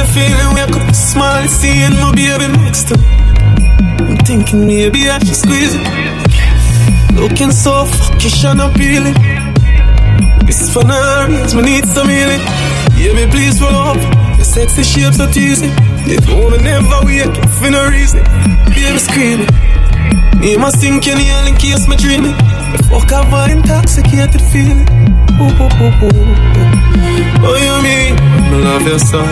the feeling. Wake up this morning, seeing my baby next to me. I'm thinking maybe I should squeeze it. Looking so fuckish and appealing. This for nerves, my needs to mean it. Baby, please roll up. Your sexy shapes are teasing. They told me never wake up for no reason. Baby screaming. Me must think in hell in case my dreaming. The fuck have I intoxicated feeling? Ooh, ooh, ooh, ooh. Oh, you mean? I love your song.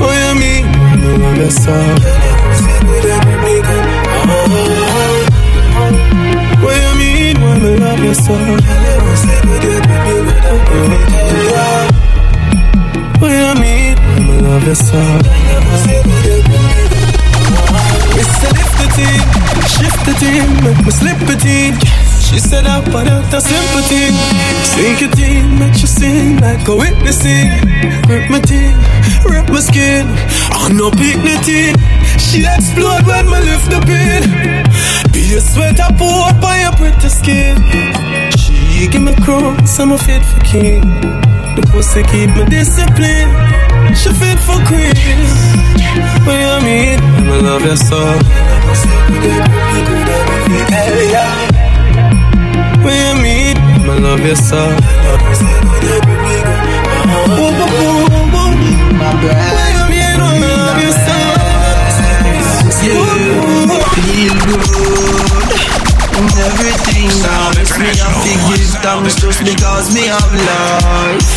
Oh, you mean? I love your song. Oh, you mean? I love your song. Oh, you mean? I love your song. We said lift the team, shift the team, make me slip a team. She said up and out of sympathy. Sink a team, make you sing like a witnessing. Rip my team, rip my skin, on no dignity. She explode when me lift the pin. Be a sweater pour by your pretty skin. She give me crumbs, I'm a fit for king. The pussy keep me disciplined. She fit for queen. What you mean? I love your soul. What you mean? I love your soul. What you mean? I love your soul. Feel good in everything now. Me have to give thanks just because me have life.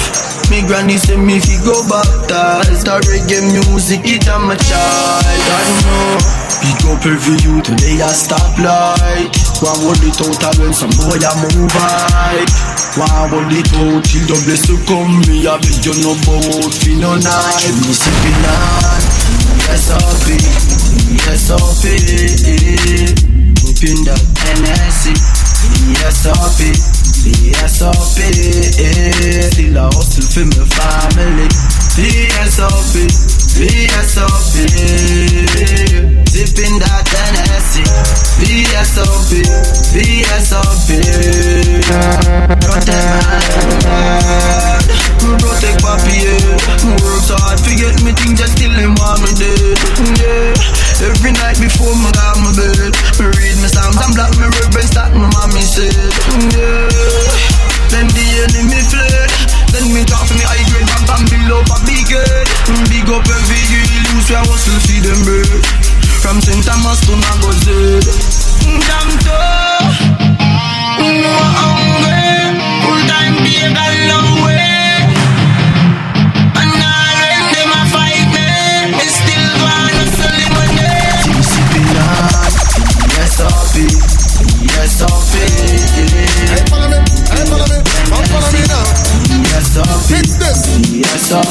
Me granny said me fi go baptized. The reggae music it a my child. I know. Pick up every youth today I stop light. One hold it out and when some boy a move right. One hold it out till the bless you come. Me a bid you no bout fi no night. Me sippin' on S.O.P. S.O.P. Open that N.S.E. S.O.P. ESOP, still a hustle for my family. ESOP, ESOP, sipping that Tennessee. ESOP, ESOP, protect my head. Protect papi, work so hard to get me things just still in what me did. Yeah, every night before me got my bed, me read my psalms and black me reverence that my mommy said. Yeah, then the enemy fled. Then me talk to me high grade back and build up a big head. Big up every girl who swear hustle see them bread. From St. Thomas to Nagozed. Damn tough, no hungry, full time be a gal long way. Yes, I'll follow me. Come follow me now. Yes, I'll fix this. Yes, I'll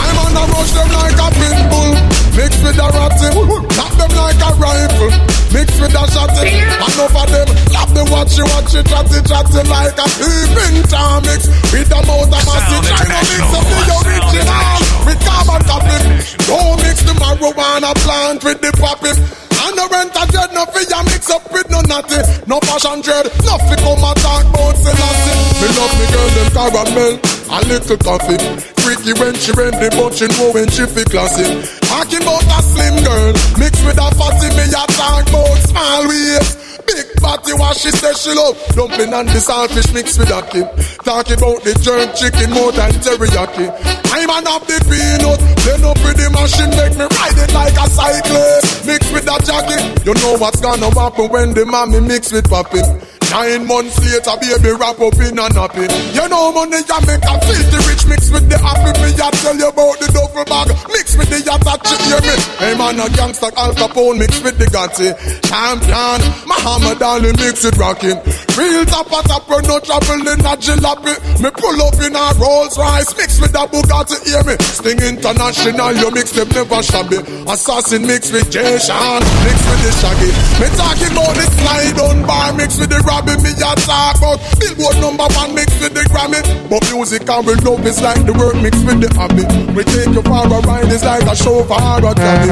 I'm on the rush them like a pitbull. Mix with a ratty. Knock them like a rifle. Mix with a shotty. And over them, lap them watchy. Chatty like a even time mix. With the mouth of massive. I know mix up the original. With carbon topping. Don't mix the marijuana plant with the poppin'. And the rent a dread, no fear mix up with no natty. No passion dread, no fit come and talk about Selassie. Me love me girl them caramel, a little coffee. Freaky when she rendy, but she know when she fit classy. Talking about a slim girl, mixed with a fatty. Me a talk about small waist. Big party what she says she love. Dumpling and the saltfish mixed with a kid. Talking about the jerk chicken more than teriyaki. I'm an up the peanut. Then up with the machine make me ride it like a cyclist. Mixed with a jacket. You know what's gonna happen when the mommy mix with papi. 9 months later baby wrap up in a nappy. You know money you make a filthy rich. Mixed with the happy. Me I tell you about the duffel bag. Mixed with the yatta chip you me. Hey man a gangsta Al Capone mixed with the Gatti. Champion Muhammad Ali mixed with rockin'. Real tapper no trouble in a jalopy. Me pull up in a Rolls Royce mixed with a Bugatti, hear me. Sting International you mix them never shabby. Assassin mixed with J-Shan mixed with the Shaggy. Me talking about the slide on bar mixed with the Robbie. Me a talk about Billboard #1 mixed with the Grammy. But music and we love is like the work mixed with the hobby. We take you for a ride it's like a show for a caddy.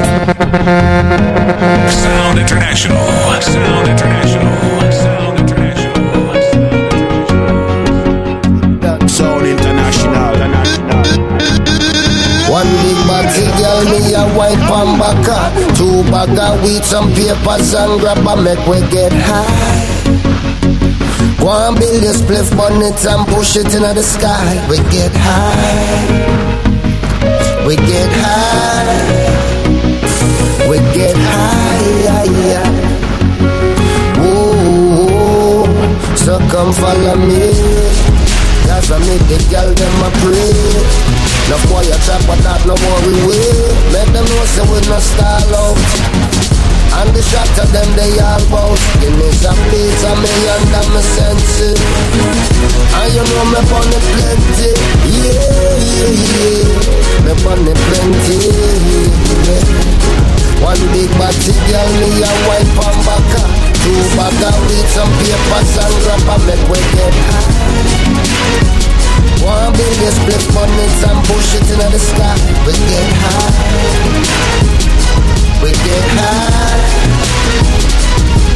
Sound International. Sound International. Sound International. got weed, some papers and grab a make we get high. Go and build a spliff, burn it and push it into the sky. We get high, we get high, we get high, yeah. Ooh, so come follow me. Cause I make the girl them a pray. No boy a trap but that no worry way. Let them know say we no stall out. And the shot of them they all bout. Give me some beats and me under my senses. And you know me funny plenty. Yeah, yeah, yeah. Me funny plenty, yeah. One big body girl me a wipe and back up. Two bag of weed, some papers and grab and make we get high. One billion split money, and push it into the sky. We get high, we get high,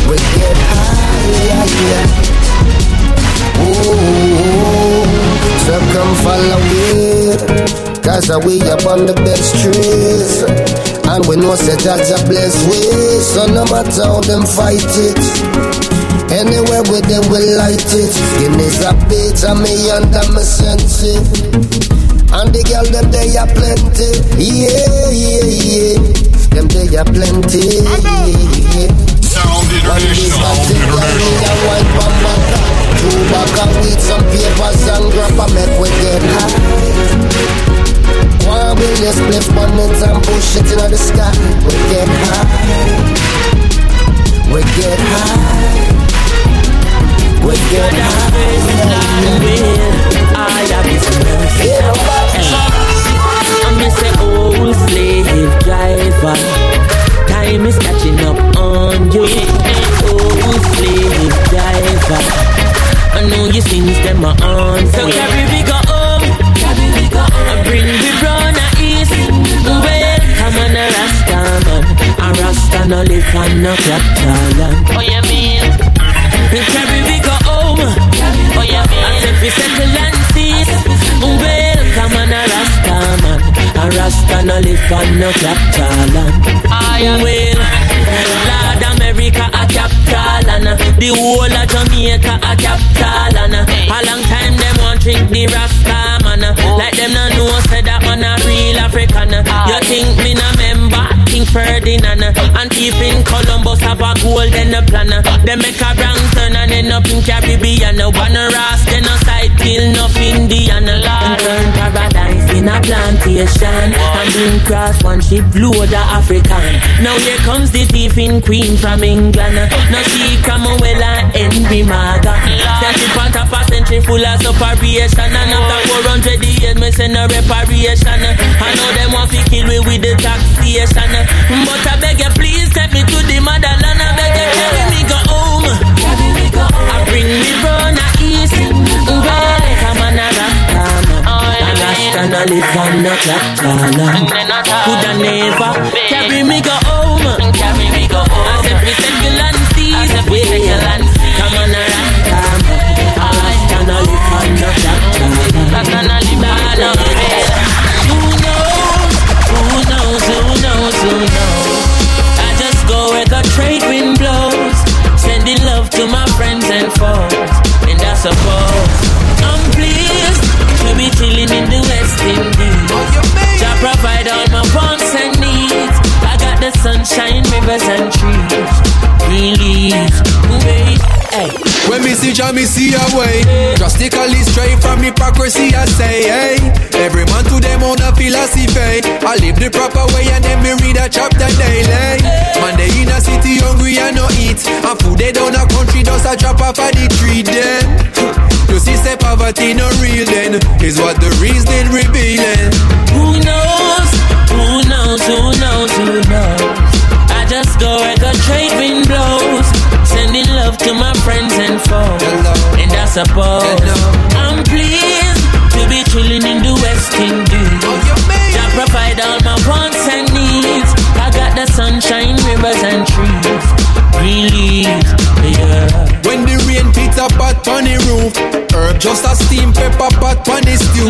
we get high, yeah, yeah. Ooh, so come follow me, cause we up on the best trees. And we know say Jaja bless we, so no matter how them fight it, anywhere with them we light it. Give me a bit of me under my senses. And the girl them they are plenty. Yeah, yeah, yeah. Them they are plenty. Sound International, international. Two back up with some papers and grab a make we get high. One billion split bonnets and push it into the sky. We get high, we get high. With your love is not real. I have it first. I'm just an old slave driver. Time is catching up on you. Old slave driver. I know you things them are on. So carry we go home. I bring the runner east. Well, come on a Rasta man. A Rasta no live on no Catalan. Oh yeah man. We'll carry we go home. Oh yeah, as if we settle and cease. Welcome on a Rasta man. A Rasta no live on no capital. I am well. Lord America a capital and the whole of Jamaica a capital and a long time them want drink the Rasta man. Like them no know said that man a real African. You think me no member? King Ferdinand and even Columbus have a golden plan. They make a wrong turn and end up in Caribbean. One ras, then a side till enough Indian. And turn paradise in a plantation. And bring cross one ship blew the African. Now here comes the thieving queen from England. Now she come away like Henry Morgan. That she part of a century full of separation. And after 400 years me send a reparation. I know them want to kill me with the taxation. But I beg you, please take me to the motherland. I beg you, carry me go home. I bring me round the east. Come on, I rasta and I live on the Catalan. Could I never carry me go home? I said we settle and cease. Come on, I rasta and I live on the Catalan. I just go where the trade wind blows, sending love to my friends and foes, and I suppose I'm pleased to be chilling in the West Indies. Jah provide all my wants and needs. I got the sunshine, rivers and trees. Release, wait. Hey. When me see Jah, me see a way. Drastically straight from hypocrisy, I say, hey. Every man to them own a philosophy. I live the proper way and then me read a chapter daily. Man, they in a city hungry and no eat. And food they down a country does a drop off of the tree then. You see, say poverty no real then is what the reason revealing. Who knows? Who knows? Who knows? Who knows? I just go where the trade wind blows. Sending love to my friends and foes, and I suppose I'm pleased to be chilling in the West Indies. Jah provide all my wants and needs. I got the sunshine, rivers and trees. Release, yeah. When the rain beats a pot on the roof, herb just a steam pepper pot on the stew.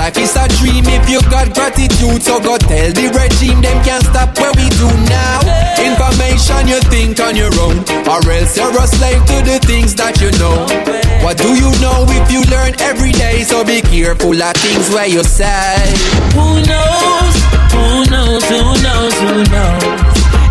Life is a dream if you got gratitude. So go tell the regime them can't stop where we do now. In information you think on your own, or else you're a slave to the things that you know. What do you know if you learn every day? So be careful of things where you say. Who knows? Who knows? Who knows? Who knows?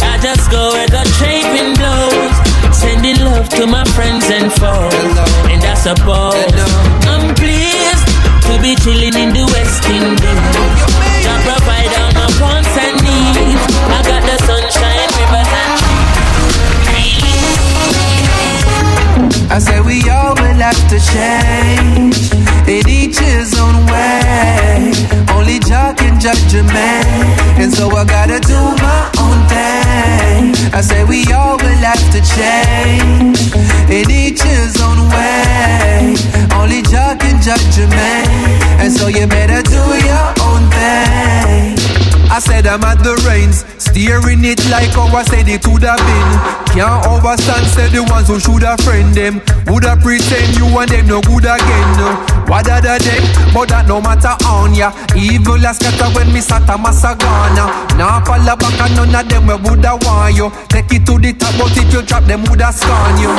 I just go where the trade wind blows, sending love to my friends and foes. Hello. And I suppose hello, I'm pleased to be chilling in the West Indies. I provide all my wants and needs. I got the sunshine, rivers and trees. I say we all will have to change, in each his own way. Only Jah can judge a man, and so I gotta do my own thing. I say we all will have to change, in each his own way. Only Jah can judge a man, and so you better do your own thing. I said I'm at the reins, steering it like how I said it could have been. Can't overstand, said the ones who should have friend them would have pretend you and them no good again. What are the them? But that no matter on ya. Evil a scatter when me sat a massagana. Now fall back and none of them would have want you. Take it to the top, but if you trap them would have scorn you.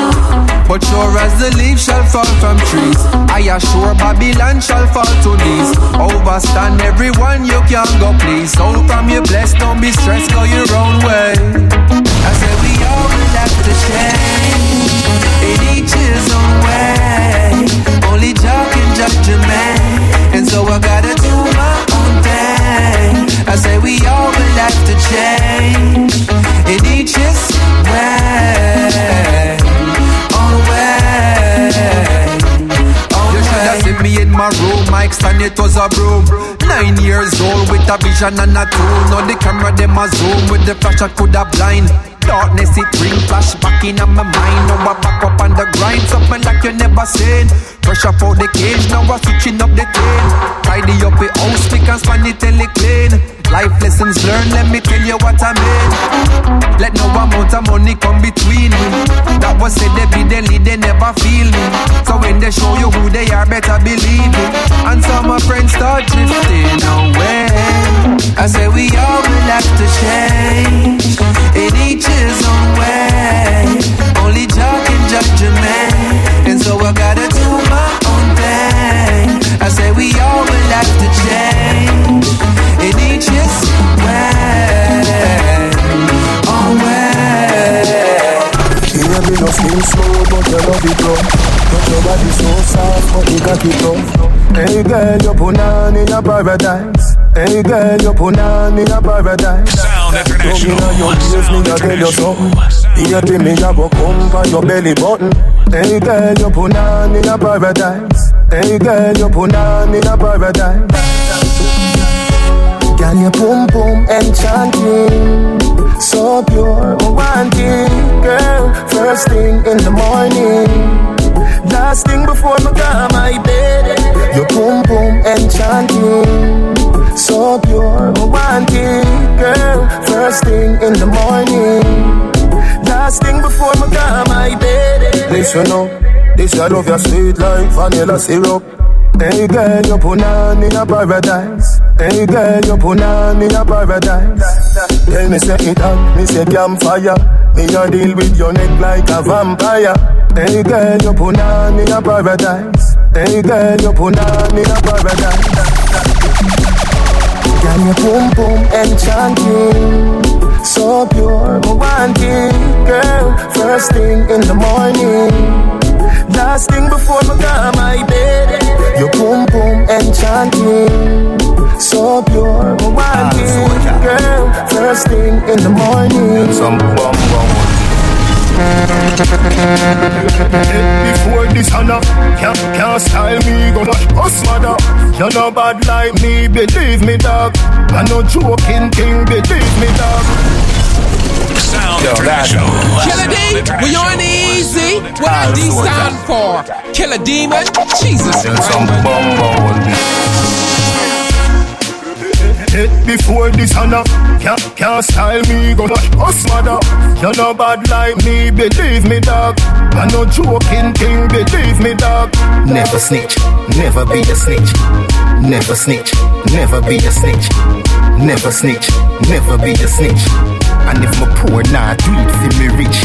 But sure as the leaf shall fall from trees, I assure Babylon shall fall to knees. Overstand everyone you can go please. So from your blessed, don't be stressed, go your own way. I said we all will have to change, in each his own way. Only Jah can judge a man, and so I gotta do my own thing. I said we all will have to change, in each his way. Own way. Own you should have seen me in my room, mic stand, it was a broom. 9 years old with a vision and a tune. On the camera them a zoom, with the flash I could a blind. Darkness it bring flashback in my mind. Now I back up on the grind, something like you never seen. Pressure for the cage, now I switching up the thing. Tidy up the house, we can span it till it clean. Life lessons learned, let me tell you what I mean. Let no amount of money come between me. That was said they be the lead, they never feel me. So when they show you who they are, better believe it. And some of my friends start drifting away. I say we all will have to change, in each his own way. Only Jah can judge a man, and so I gotta do my own thing. I say we all will have to change, in each his way. Own way. You have been listening slow, but you love it wrong. But your body's so soft, but you got it rough. Hey girl, you're punani in a paradise. Hey girl, you're punani in a paradise. Sound International. Don't sound me, international. Here to me, you go come for your belly button. Hey girl, you're punani in a paradise. Hey girl, you're punani in a paradise. Girl, you boom boom enchanting, so pure, romantic. Girl, first thing in the morning, last thing before me go my bed. Your boom boom enchanting, so pure, romantic. Girl, first thing in the morning, last thing before me go my bed. Listen up, this I love your sweet like vanilla syrup. Hey girl, you're punani in a paradise. Hey girl, you're punani in a paradise. Tell me say it hot, me say campfire. Me a deal with your neck like a vampire. Hey girl, you're punani in a paradise. Hey girl, you're punani in a paradise. Girl, you boom boom enchanting, so pure, romantic. Girl, first thing in the morning, last thing before me go my bed. You boom boom enchanting, so pure, romantic. Girl, first thing in the morning. Some bum bum. Before this honor, can't style me, gonna us mother. You're no bad like me, believe me dog. I'm no joking thing, believe me dog. Sound International. Killer D, we on easy. What are these sound for? Killer Demon, Jesus Christ. Before this honor, can't style me, gonna us mother. You're no bad like me, believe me dog. I'm no joking thing, believe me dog. Never snitch, never be a snitch. Never snitch, never be a snitch. Never snitch, never be a snitch. And if my poor nah do it, see me rich.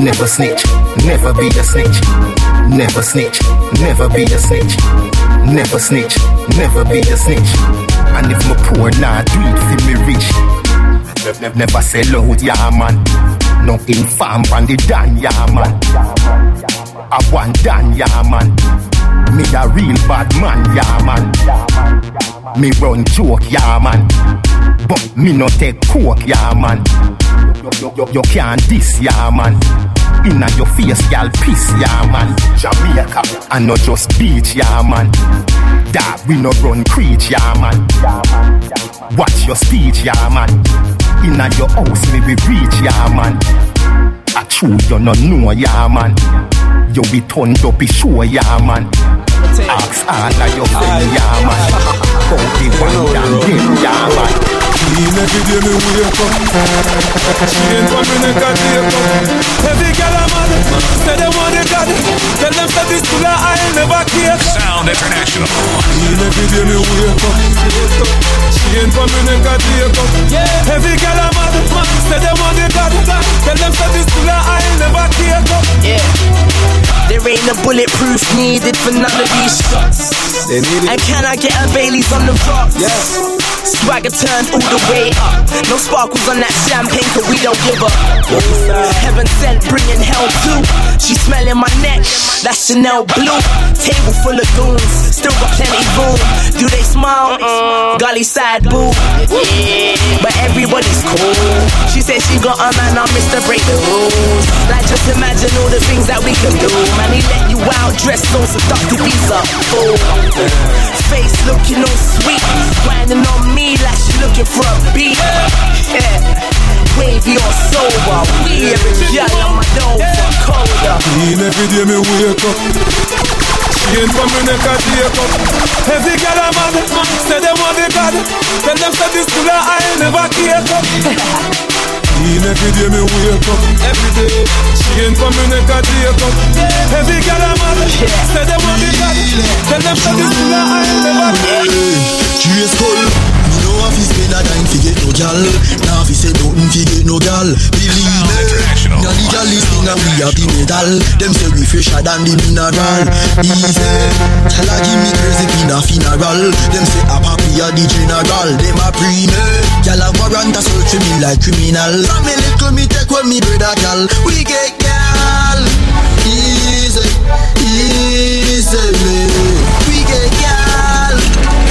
Never snitch, never be a snitch. Never snitch, never be a snitch. Never snitch, never be a snitch. And if my poor nah do it, see me rich. Never sell out, yeah man. No infam on the dan, yeah man. I want dan, yeah man. Me a real bad man, yeah man. Me run joke, yeah man. But me no take coke, yeah man. You can't diss, yeah man. Inna your face, y'all piss, yeah man. Jamaica, I no just beach, yeah man. That we no run creech, yeah man. Watch your speech, yeah man. Inna your house, me we reach, yeah man. A true you no know, yeah man. You be turned up, be sure, yeah man. Ask all of your friends, yeah man. Go be one damn game, yeah man. Every day me wake up, she didn't want me to take up. Every girl I'm on, say they want it bad. Tell them that this too late, I ain't never care. Sound International. Every day me wake up, she didn't want me to take up. Every girl I'm on, say they want it bad. Tell them that this too late, I ain't never care. There ain't no bulletproof needed for none of these shots. And can I get a Bailey's on the rocks? Swagger turned all the way up. No sparkles on that champagne, cause we don't give up. Heaven sent, bringing hell too. She smelling my neck, that Chanel blue. Table full of goons, still got plenty room. Do they smile? Golly side boo. But everybody's cool. She said she got a man, I'm Mr. Break the Rules. Like just imagine all the things that we can do. Man, he let you out, dressed so seductive, he's a fool. Face looking all sweet, grinding on me. Me like she looking for a beat. Wavy or sober, we every girl on my nose are colder. Clean every day me wake up. She ain't from me neck and take up. Every girl I'm on, say they want it bad. Tell them say this too late, I ain't never take up. Clean every day me wake up. Every day, she ain't from me neck and take up. Every girl I'm on, say they want it bad. Tell them say this too late, I ain't never take up. She is cold. Now if you spend a dime, forget no gal. Now if you say nothing, forget no gal. Believe me, now the gal is in a we have the medal. Them say we fresher than the mineral. Easy, tell her give me crazy in a funeral. Them say a papi a the general. Them a prene, gal a warrant assault to me like criminal. From me little me take when me brother gal. We get gal, easy, easy. We get gal,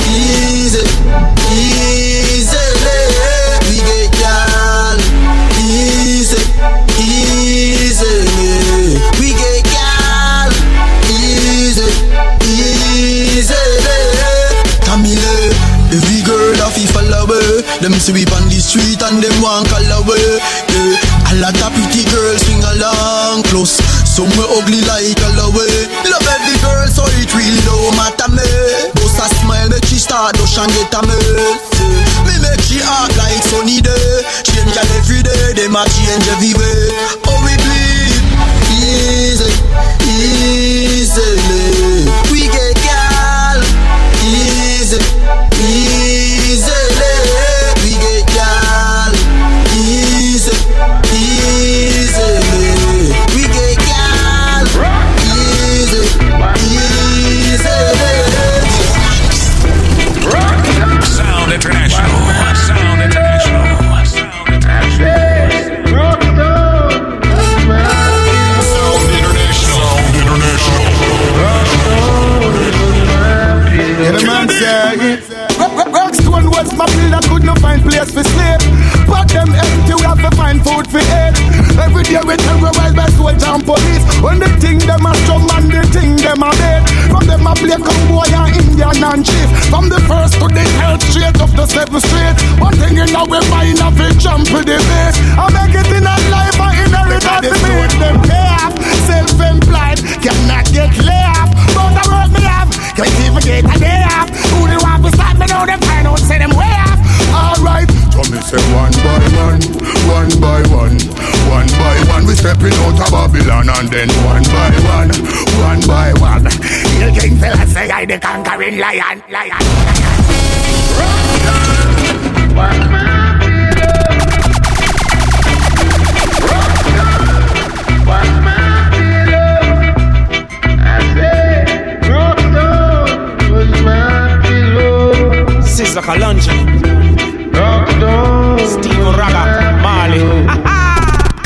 easy, easy. Them sweep on the street and them walk all away. A lot of pretty girls swing along close. Some were ugly like all away. Love every girl so it really don't matter me. Boss a smile make she start to and get a mess. Me make she act like sunny day. Change all every day, they might change every way. Oh we bleed, easy, easily. We get girl, easy, easily. Lion. Isaac Alonso, Steve Raga, Marley.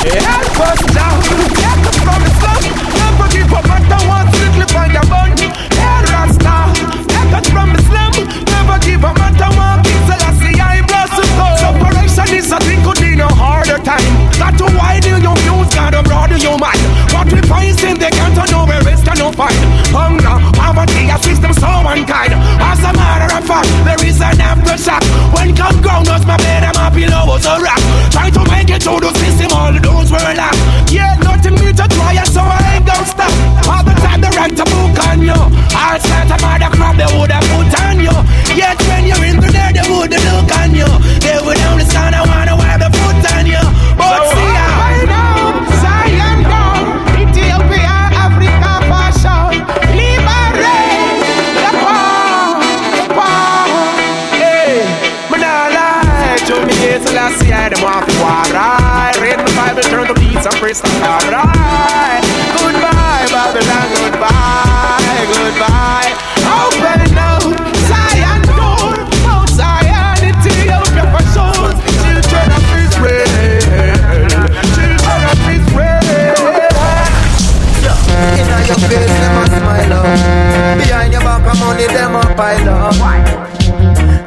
Help us now, get us from the sun. Never give up at the one simply by your bun. Help us now, get us from the slum. Never give up at the one pixel as the eye blossom. Separation is a thing could be no harder time. Got to widen your views, got to broaden your mind. What we find in the can't know where it's no find. Hunger, poverty, a system so unkind. As a matter of fact, there is an aftershock. When come ground us, my bed and my pillow was a rock. Trying to make it through the system, all the doors were locked. Yeah, nothing me to try, and so I ain't gonna stop. All the time they write a book on you. All sorts of other crap they would have put on you. Yet when you're in the day, they would look on you. They would only stand and wanna wipe the foot on you. But so see ya. I know, Zion down, Ethiopia, Africa, fashion, liberate the poor, the poor. Hey, man, I like to me, it's the last year, the mafia, right? Read the Bible, turn the beats and praise the God, right? Goodbye, Babylon, goodbye, goodbye. Open now, Zion door, Mount Zion, Ethiopia, for sure, children of Israel. Inna your face, them a smile up. Behind your back, of money, them a pile up.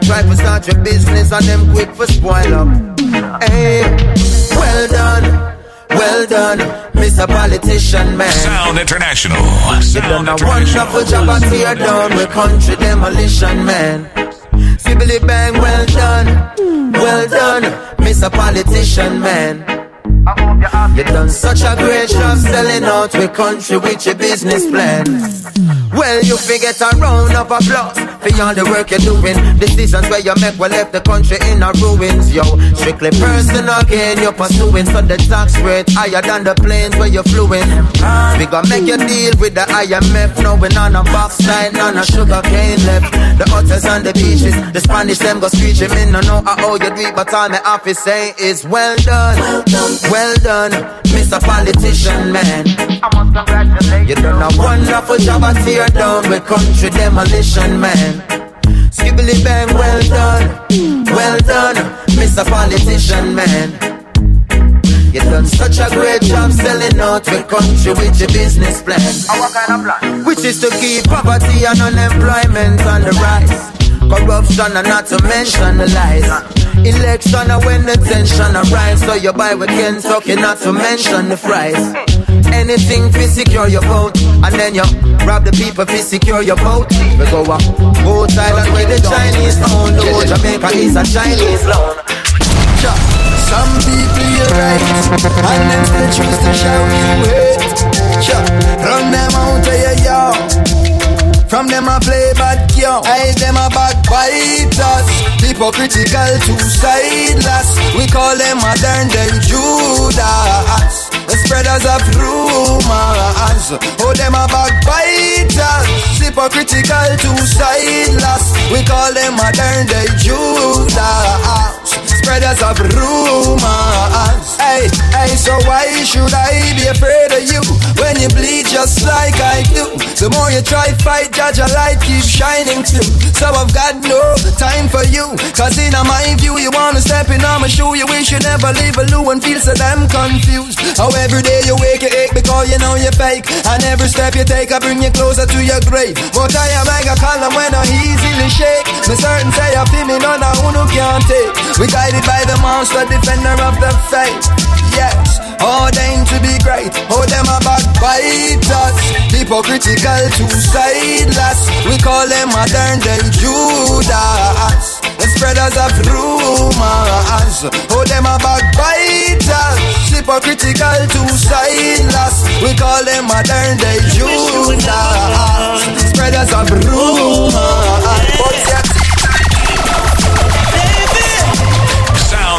Try to start your business and them quick for spoil up. Hey, well done, Mr. Politician Man. Sound International. You done a wonderful job at tear down with country demolition man. Sibley Bang, well done, Mr. Politician Man. You done such a great job selling out with country with your business plan. Well, you forget a round of applause for all the work you're doing. Decisions where you make will left the country in a ruins, yo. Strictly personal gain you're pursuing, so the tax rate higher than the planes where you're fluing. We gonna make you deal with the IMF, knowing on a backside, none a sugar cane left. The otters on the beaches, the Spanish them go screeching. Me no know how you do it, but all my office saying is well done. Well done. Well done, Mr. Politician Man. I must congratulate you. You done a wonderful job at tear down with country demolition man. Skibbly Bang, well done, Mr. Politician Man. You done such a great job selling out with country with your business plan. Our kind of plan, which is to keep poverty and unemployment on the rise. Corruption and not to mention the lies. Election and when the tension arrives, so you buy with Kentucky, not to mention the fries. Anything to secure your vote, and then you rob the people to secure your vote. We go up, go Thailand with the Chinese own, though Jamaica is a Chinese loan. Some people you're right, and them still choose to shout you hate. Run them out of your yard. From them I play bad young, I them a backbiters. Hypocritical, two-sideless. We call them modern day Judas. The spreaders of rumors. Oh, them a backbiters. Hypocritical, two-sideless. We call them modern day Judas. Spreaders of rumors. Hey, hey, so why should I be afraid of you when you bleed just like I do? The more you try fight, Jah light keeps shining too. So I've got no time for you, cause in my view you wanna step in on my shoe. You wish you never leave a loo and feel so damn confused. How every day you wake you ache because you know you're fake, and every step you take I bring you closer to your grave. But I am like a column when I easily shake. Me certain say I feel me none of who can't take. We guided by the monster, defender of the faith. Yes, all them to be great. All them a backbiters, hypocritical, two-sideless. We call them modern day Judas, the spreaders of rumors. All them a backbiters, hypocritical, two-sideless. We call them modern day Judas, spreaders of rumors.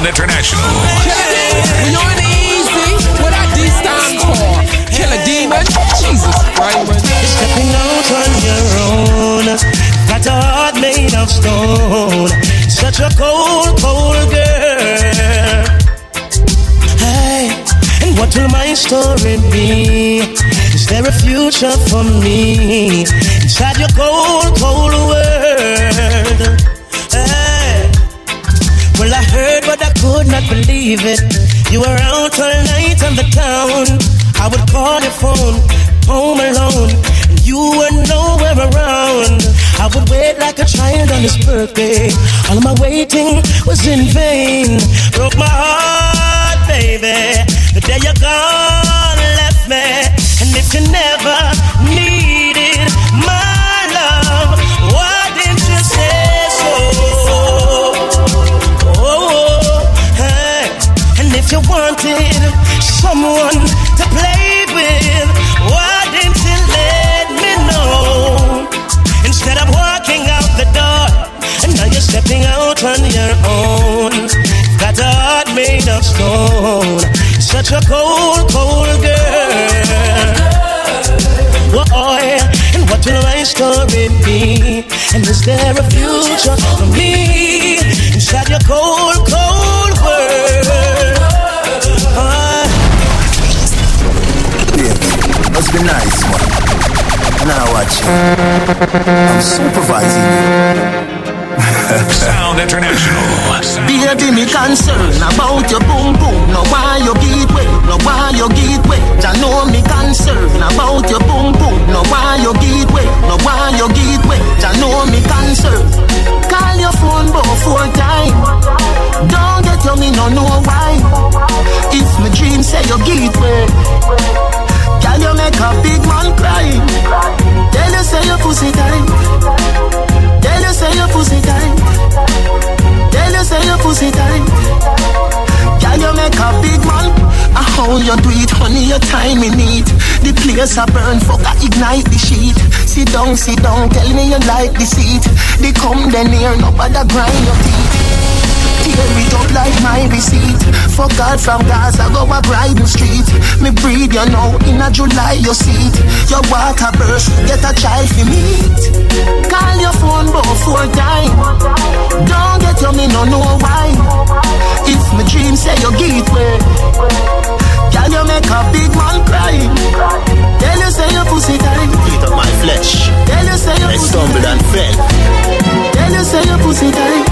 International. We on the easy, what I did stand for. Kill a demon, Jesus. Right. You're stepping out on your own. Got a heart made of stone. Such a cold, cold girl. Hey, and what will my story be? Is there a future for me inside your cold, cold world? Hey. not believe it. You were out all night on the town. I would call your phone, home alone, and you were nowhere around. I would wait like a child on his birthday. All of my waiting was in vain. Broke my heart, baby, the day you're gone left me. And if you never needed my love, why didn't you say so? Oh, hey. And if you wanted someone to play with, why didn't you let me know? Instead of walking out the door, and now you're stepping out on your own. Got a heart made of stone. Such a cold, cold girl. Whoa, and what will my story be? And is there a future for me inside your cold, cold world? Must be nice one. And I watch you. I'm supervising you. Sound International. Baby, me concern about your boom boom. No why you get wet, no why you get wet. I know me concern about your boom boom. No why you get wet, no why you get wet. I know me concern. Call your phone before time. Don't get your me no know why. If me dream say you get wet, can you make a big man cry? Tell you say your pussy tight. Tell you say your pussy tight. Tell you say your pussy tight. Can you make a big man? I hold you do it, honey, your time in need. The place I burn, fuck, I ignite the sheet. Sit down, tell me you like the seat. They come then near, nobody grind your teeth. Tear it up like my receipt. Fuck out from Gaza, go a Brighton Street. Me breathe, you know, in a July, you see it. Your water burst, get a child for meat. Call your phone before time. Don't get your me, no know why. If my dream say you get way, can you make a big man cry? Tell you say your pussy tight. Eat up my flesh. Tell you say your pussy tight. I stumbled and fell. Tell you say your pussy tight.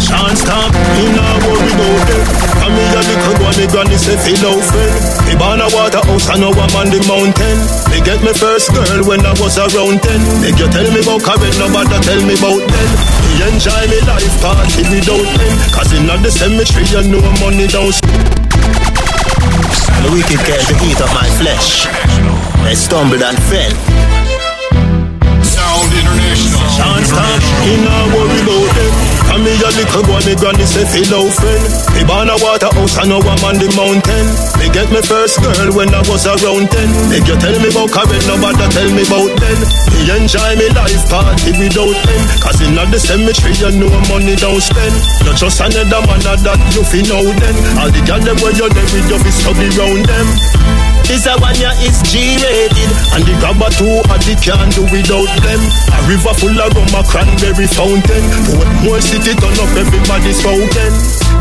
Sean Stamp, you know what we know there. I'm here because one of granny said he love friend. They born a water house and now I'm on the mountain. They get me first girl when I was around 10. They you tell me about Karen, nobody tell me about them. They enjoy me life party without them. Cause in the cemetery you know money don't sleep. The wicked came to eat up my flesh. I stumbled and fell. International. Sean Stamp, he not worry about them. I'm here a little boy, me granny said he love friend. They born a water house and now I'm on the mountain. They get me first girl when I was around 10. They you tell me about Karen, nobody tell me about them. They enjoy me life party without them. Cause in the cemetery you know money don't spend. Not just another man that you feel now then. All the girl them where you're there with your fist be round them. This a one ya is G-rated. And the grabber too hot, they can't do without them. A river full of rum, a cranberry fountain. Portmore city turn up, everybody's spoken.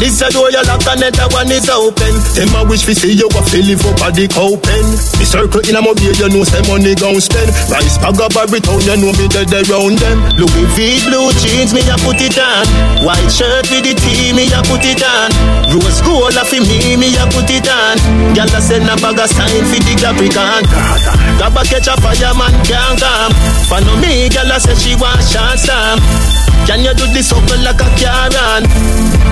This a door you lock and that one is open. Them a wish we see you a fill live up at the copen. The circle in a mobile, you know say money gon' spend. Rice bag up every town, you know me dead around them. Louis V blue jeans, me a put it on. White shirt with the T, me a put it on. Rose gold a fi me, me a put it on. Gyal a send a bag of sign. Fit the Capricorn, Gabba catch a fireman can't come. Follow me, girl, I said she want Sean Stamp. Can you do this up like a Karen?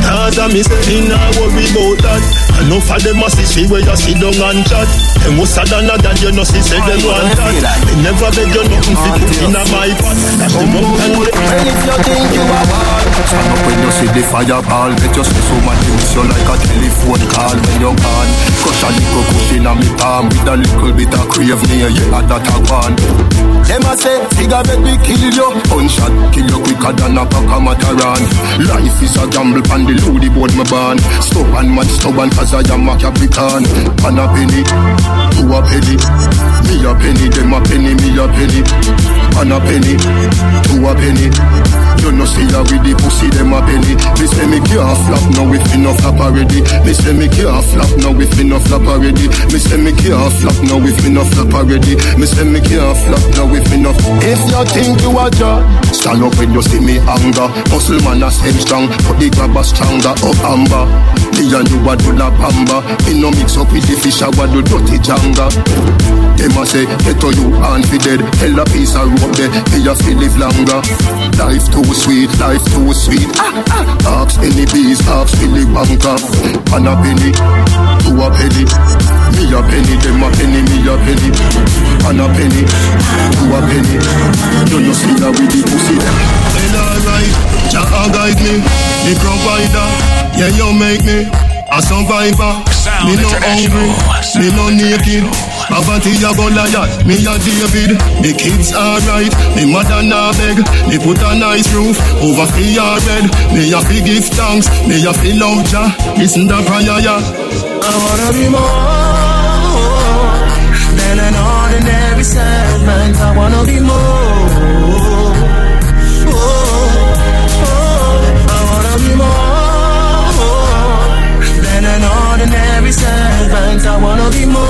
Cause I'm missing, I worry about that. I know for them must see where you sit down and chat. And what's that and that you know she said they want that. They never beg you nothing to put in my pot. That's the mountain. And if you think you are bad, stand up when you see the fireball. Let you see so much things you like a telephone call when you're gone. Crush a little cushion on me top. With a little bit of crave near you at that one. Them a say, figure bet me kill you. Unshot, kill you quicker than a pack of Mataran. Life is a gamble and the loady board my ban. Stubborn man, stubborn cause I am a Capricorn. Pan a penny, two a penny. Me a penny, them a penny, me a penny. Pan a penny, two a penny. You no see ya with the pussy, them a penny. Me say me can't flap now with me no flap already. Me say me can't flap now with me no flap already. Me say me can't flop now if me no flop already. Me say me can't flop now if me no flop. If you think you are job, Turn up when you see me anger. Hustle man a step strong, but the grabber stronger up amber. Me and you a do la pamba. Me no mix up with the fish, I do dirty janga. Them a say, better you and be dead. Hell a piece of rope there, me a feel live longer. Life too sweet, life too sweet. Ask any bees, ask any wanker. And a penny, two a penny. Me a penny, them a penny, me a penny. And a penny, two a penny. You no see that with the pussy. Well alright, Jah guide me, the provider. Yeah, you make me a survivor. Sound me no hungry, me no naked. Avanti a Goliath, me a David. The kids are right, me mother na beg. Me put a nice roof over fi a bed. Me a fi give thanks, me a fi love Jah. Listen to prayer, yeah. I wanna be more than an ordinary servant. I wanna be more. Oh, oh. I wanna be more than an ordinary servant. I wanna be more.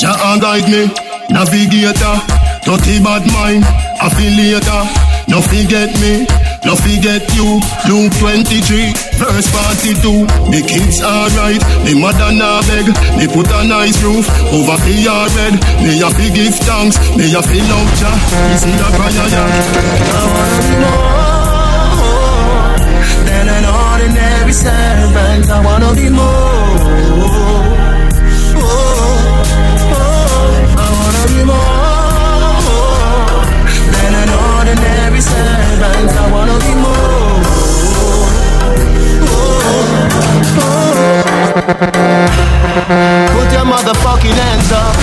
Jah guide me, navigator. Dirty bad mind, affiliator. No forget me, no forget you. Luke 23, verse 42. The kids are right, the mother na beg. They put a nice roof over the bed. They have to give thanks, they have to love Jah. Listen to prayer, yeah. I wanna be more than an ordinary servant. I wanna be more. I wanna be more. Oh, oh, oh. Put your motherfucking hands up,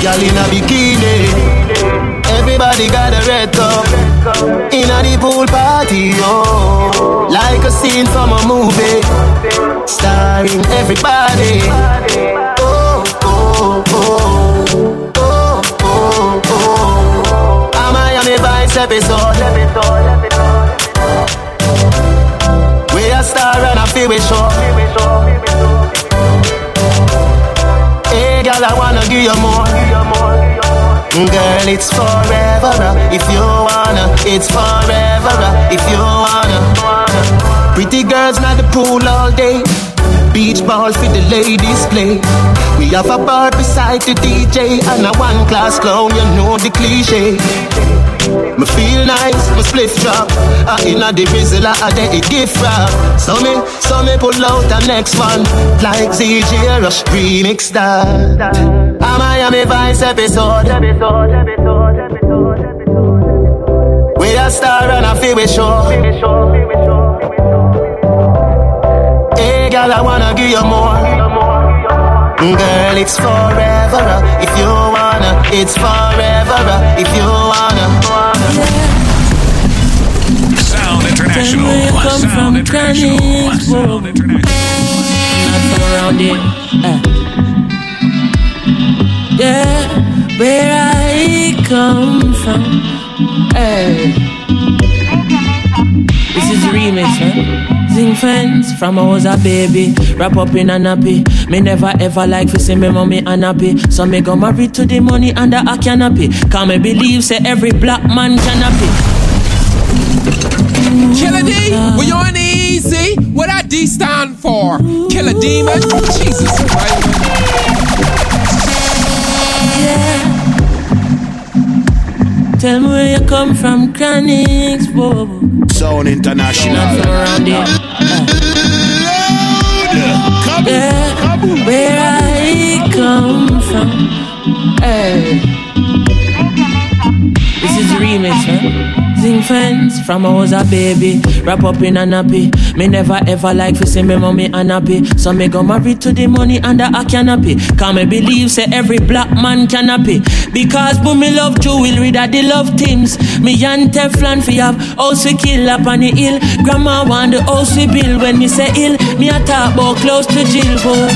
girl in a bikini. Everybody got a red cup in a the pool party, oh, like a scene from a movie, starring everybody. Oh, oh, oh. Episode. We a star and I feel we show. Hey girl, I wanna give you more. Girl, it's forever if you wanna. It's forever if you wanna. Pretty girls not the pool all day. Beach ball for the ladies play. We have a bar beside the DJ and a one class clown, you know the cliche. Me feel nice, me split drop. I inna the rizzle, I did it gift wrap. So me pull out the next one, like ZJ Rush remix that. A Miami Vice episode. We a star and I feel we show. Hey girl, I wanna give you more. Girl, it's forever if you wanna. It's forever if you wanna. Sound International. Sound International. Sound International. Not around it. Yeah, where I come from. This is remix, huh? Sing friends from I was a baby. Wrap up in a nappy. Me never ever like to see me mommy unhappy. So me go married to the money under a canopy. Can me believe say every black man can happy. Killer D, we on the easy. What that D stand for? Killer D, man. Jesus Christ. Yeah. Tell me where you come from, Cranix, whoa. Sound International. Where I come from. This is remix, huh? Sing friends from I was a baby. Wrap up in a nappy. Me never ever like to see me mommy unhappy. So me go married to the money under a canopy. Can me believe say every black man can happy. Because but me love jewelry that they love things. Me and Teflon fi have house we kill up on the hill. Grandma want the house we build. When me say ill, me a talk about close to Jill boy.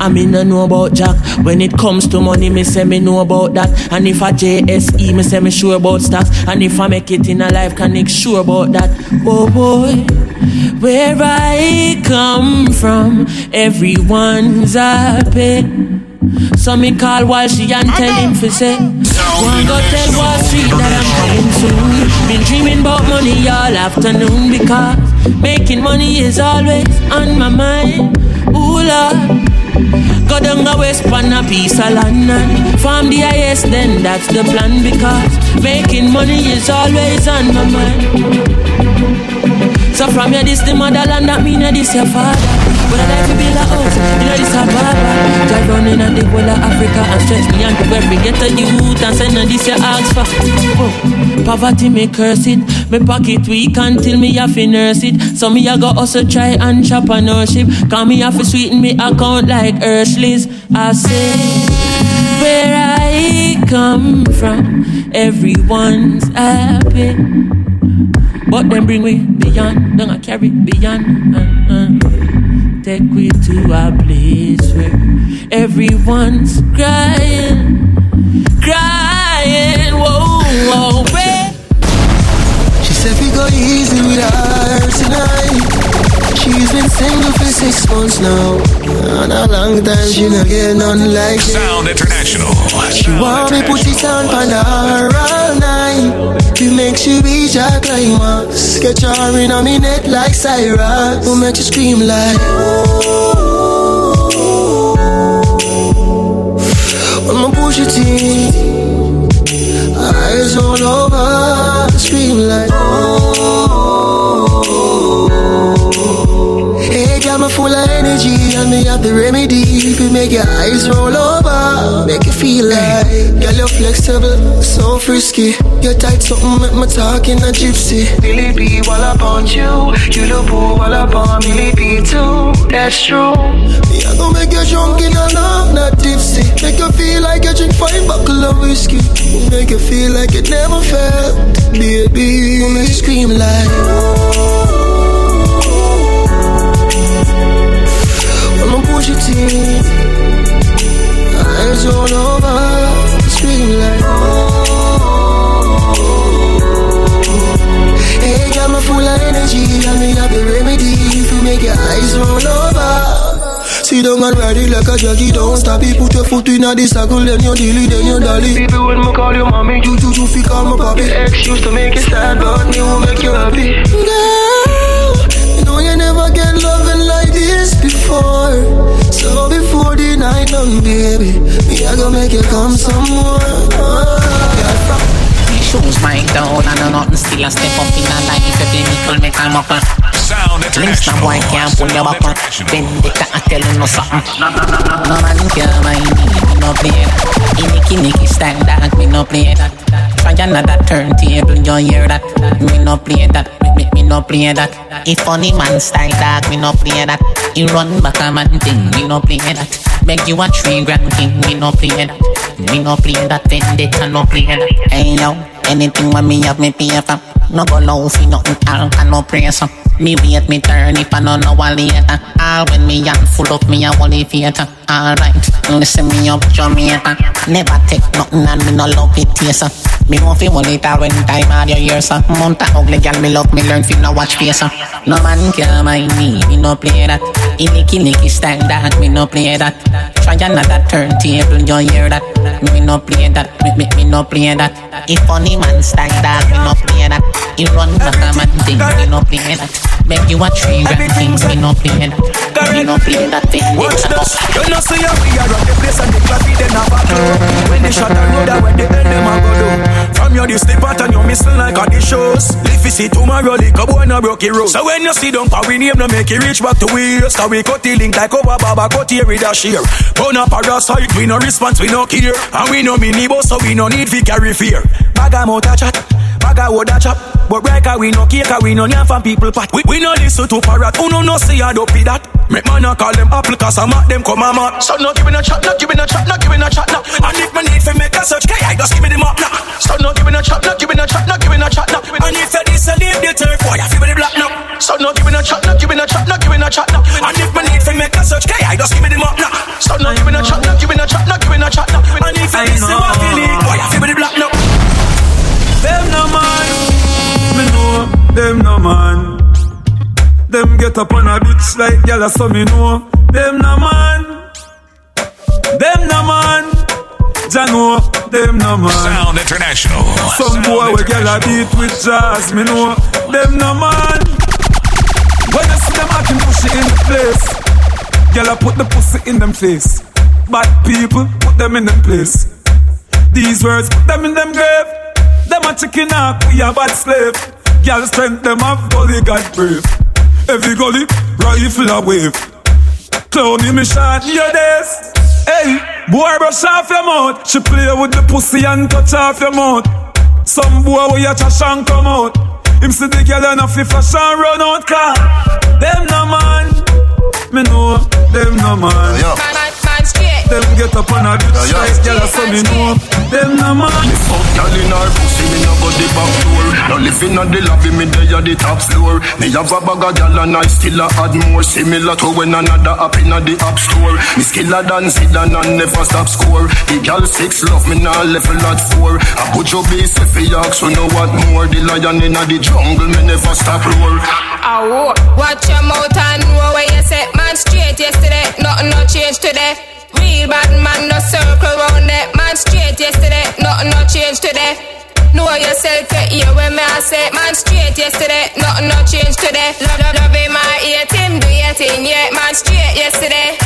I mean I know about Jack. When it comes to money, me say me know about that. And if I JSE, me say me sure about stocks. And if I make it in a life, can make sure about that. Oh boy, where I come from, everyone's happy. So me call while she and tell him for say, one go tell Wall Street that I'm coming soon. Been dreaming about money all afternoon because making money is always on my mind. Ooh Lord, go down the west pan a piece of land and farm the highest, then that's the plan because making money is always on my mind. So from here this the motherland, that mean this your father. But I like to build a house, you know this a barber. Drive round in the whole of Africa and stretch me and give every ghetto youth and send on this your ask for. Oh, poverty me curse it, me pocket weak until me have to nurse it. So me a go also try entrepreneurship, cause me have to sweeten me account like Urshley's. I say, where I come from, everyone's happy, but them bring me beyond, don't I carry beyond. Take we to a place where everyone's crying, whoa, whoa, babe. She said we go easy with her tonight. She's been single for 6 months now, and a long time she not get none like it. Sound International. She want me put it on Pandora all night. You make you be your climax. Get your ring on me neck like Cyrus. Who make you scream like ooh. When my push it in, eyes all over, scream like ooh. Hey girl, I'm full of energy and me have the remedy. If you make your eyes roll over, make you feel like girl, you're flexible, so frisky. You're tight, something make me talk in a gypsy. Billy B, all up on you. You the boo, all up on Billy B too. That's true. Me, I gon' make you drunk in a love, not tipsy. Make you feel like you drink 5 buckle of whiskey. Make you feel like it never felt, baby. You make you scream like ooh. When I push it in, eyes all over, scream like ooh. Hey, got me full of energy, and me have the remedy. If you make your eyes roll over, sit down and ride it like a jockey. Don't stop it, put your foot in a circle. Then you dilly, then you dolly. Baby, when me call your mommy, you fi call my papi. Your ex used to make you sad, but me will make you happy. Girl, you know you never get loving like this before. So before the night done, baby, me I gonna make you come some more. Shoes might down and a nothing still a step up in a line. If you be mickle, make a muckle. Links no boy can't pull your buckle. Vendetta a tell you no something. No man care by me, me no play that. Nicky stand that, me no play that. Try another turntable, you hear that. Me no play that, me no play that. If funny man style that, me no play that. He run back a man thing, me no play that. Beg you a 3 grand king, me no play that. Me no play that, vendetta no play that. Hey yo. Anything when me have me pay for. No go low for nothing, all can no praise. Me wait, me turn if I don't know what later. All when me hand full up, me a wally theater. Alright, listen me up Jamaica. Never take nothing and me no love it taste. Me want fi wally it when time out your years. Mount a ugly gal, me love me learn fi no watch face. No man care my me, me no play that. Inicky style that, me no play that. Try another turntable, you hear that. Me no play that, me no play that. If funny man style that, me no play that. You run back a man thing, me no play that. Beg you a 3 grand things, me no play that. Me no play that thing. Watch this, you know see how we are on the place and the clappy then have a clue. When they shot a road when they end them a go do. From your this slip out and you missing like all the shows. If you see tomorrow, lick up on a broken road. So when you see them power we name, no make it reach back to us. So we cut the link like over Baba, cut here with a shear. Burn a parasite, we no response, we no care. And we no mini boss, so we no need to carry fear. Bag a mouth a chat, bag a word a chop. But right now we no care, cause we no need from people pat. We no listen to parrot, who no see a dopey that. Make man a call them apple, cause I make them come a mad. So no giving a chat, no giving a chat, no giving a chat now. And if me need to make a search, I just give me the map now. So no giving a chat, no giving a chat, no giving a chat now. And if you this a leave the turf, boy, I feel me the black now. So no giving a chat, no giving a chat, no giving a chat now. And if me need to make a search, I just give me the map now. So no giving a chat, no giving a chat, no giving a chat now. And if you this a leave, boy, I feel me the black now. Them no man, me know. Them no man. Them get up on a bitch like gyal, so me know. Them no man. Them no I know them no man. Sound International. Some boy we get a beat with jazz. Me know them no man. When I see them, I can push it in the place. Girl, I put the pussy in them face. Bad people, put them in them place. These words, put them in them grave. Them a chicken up, we a bad slave. Girl, strength them up, gully God brave. Every gully, rifle a wave. Clowny me shot in your days. Hey, boy brush off your mouth. She play with the pussy and touch off your mouth. Some boy with your trash and come out. Him see the girl and a fi fashion run out car. Them no man. Me know, them no man. Them get up on a bitch like girl so me know, them no man. Me fuck girl in her pussy, me no go the back door. No living on the lobby, me dey at the top floor. Me have a bag of girl and I still a add more. Similar to when another up in the app store. Me skill a dance it and I never stop score. The girl six love me now level at 4. I put your bass if you ask, so know what more. The lion in the jungle, me never stop roar. Oh, watch your mouth and know where you set man straight yesterday. Nothing no change today. Real bad man, no circle round that man straight yesterday, nothing no change today. Know yourself to hear when me I say man straight yesterday, nothing no change today. Love him, I hate him, do your thing, yeah, man straight yesterday.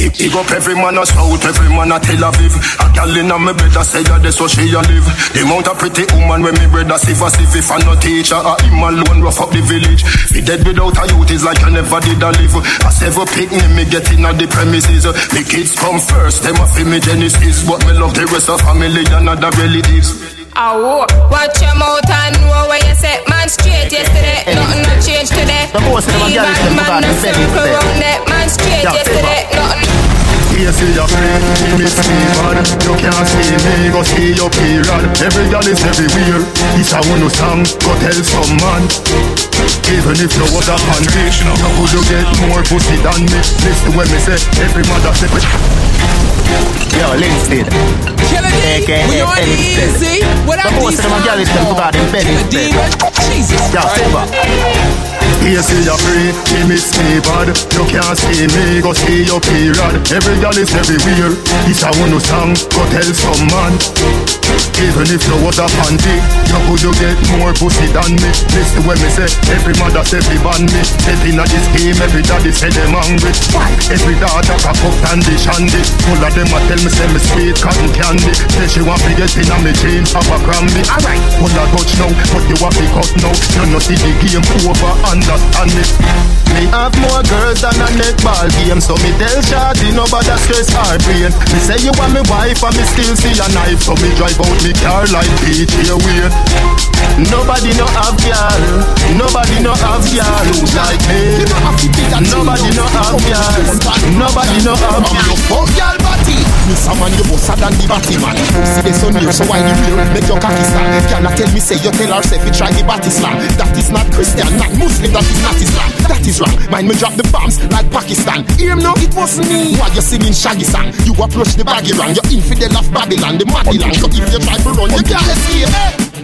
He go up every man a South, every man a Tel Aviv. A gal in a me brother say that that's how she a live. The mount a pretty woman when me brother sieve a sieve. If I no teacher, I him alone rough up the village. He dead without a youth is like I never did a live. I several pick me get in at the premises. Me kids come first, them a fi me genesis. But me love the rest of family and other relatives. Oh, watch your mouth and know where you set man straight yesterday. Nothing no change today. He man no circle round that man straight yesterday. Nothing. Here see your friend, he miss me bad. You can't see me, go see your period. Every girl is everywhere. It's a one who sang, go tell some man. Even if you was a man rich, how could you get more pussy than me? Listen when me say, every mother say yo, Linstead. We on the easy. What I need is my girl is them about in bed instead. Jesus Christ. Here see your free, she miss me bad. You can't see me, go see your period. Every girl is everywhere. It's a one who sang, go tell some man. Even if you was a panty, you could you get more pussy than me. Listen when me say, every mother say they ban me. Stepping at this game, every daddy say them angry. Every daughter a cooked and dish handy. All of them a tell me say me sweet cotton candy. Say she want me get in and me jeans have a crammy. Alright, all a touch now, but you want me cut now. You know see the game over and understand it. Me have more girls than a netball game, so me tell Shadi nobody stress her brain. Me say you want me wife and me still see a knife, so me drive out me car like PJ Wayne. Nobody no have girl, nobody no have girl who's like me. Nobody no have girl, nobody no have girl. Fuck girl body, Miss Aman you bosser than the Batman. See the sun here, so why you real make your khaki stand? Girl tell me say you tell herself you try the Batislam. That is not Christian, not Muslim, that is not Islam. That is wrong. Mind me drop the bombs like Pakistan. Hear him now, it wasn't me. While you're singing Shaggy song, you approach the baggy round. You're infidel of Babylon, the Madiland. So if you try to run, you can't escape.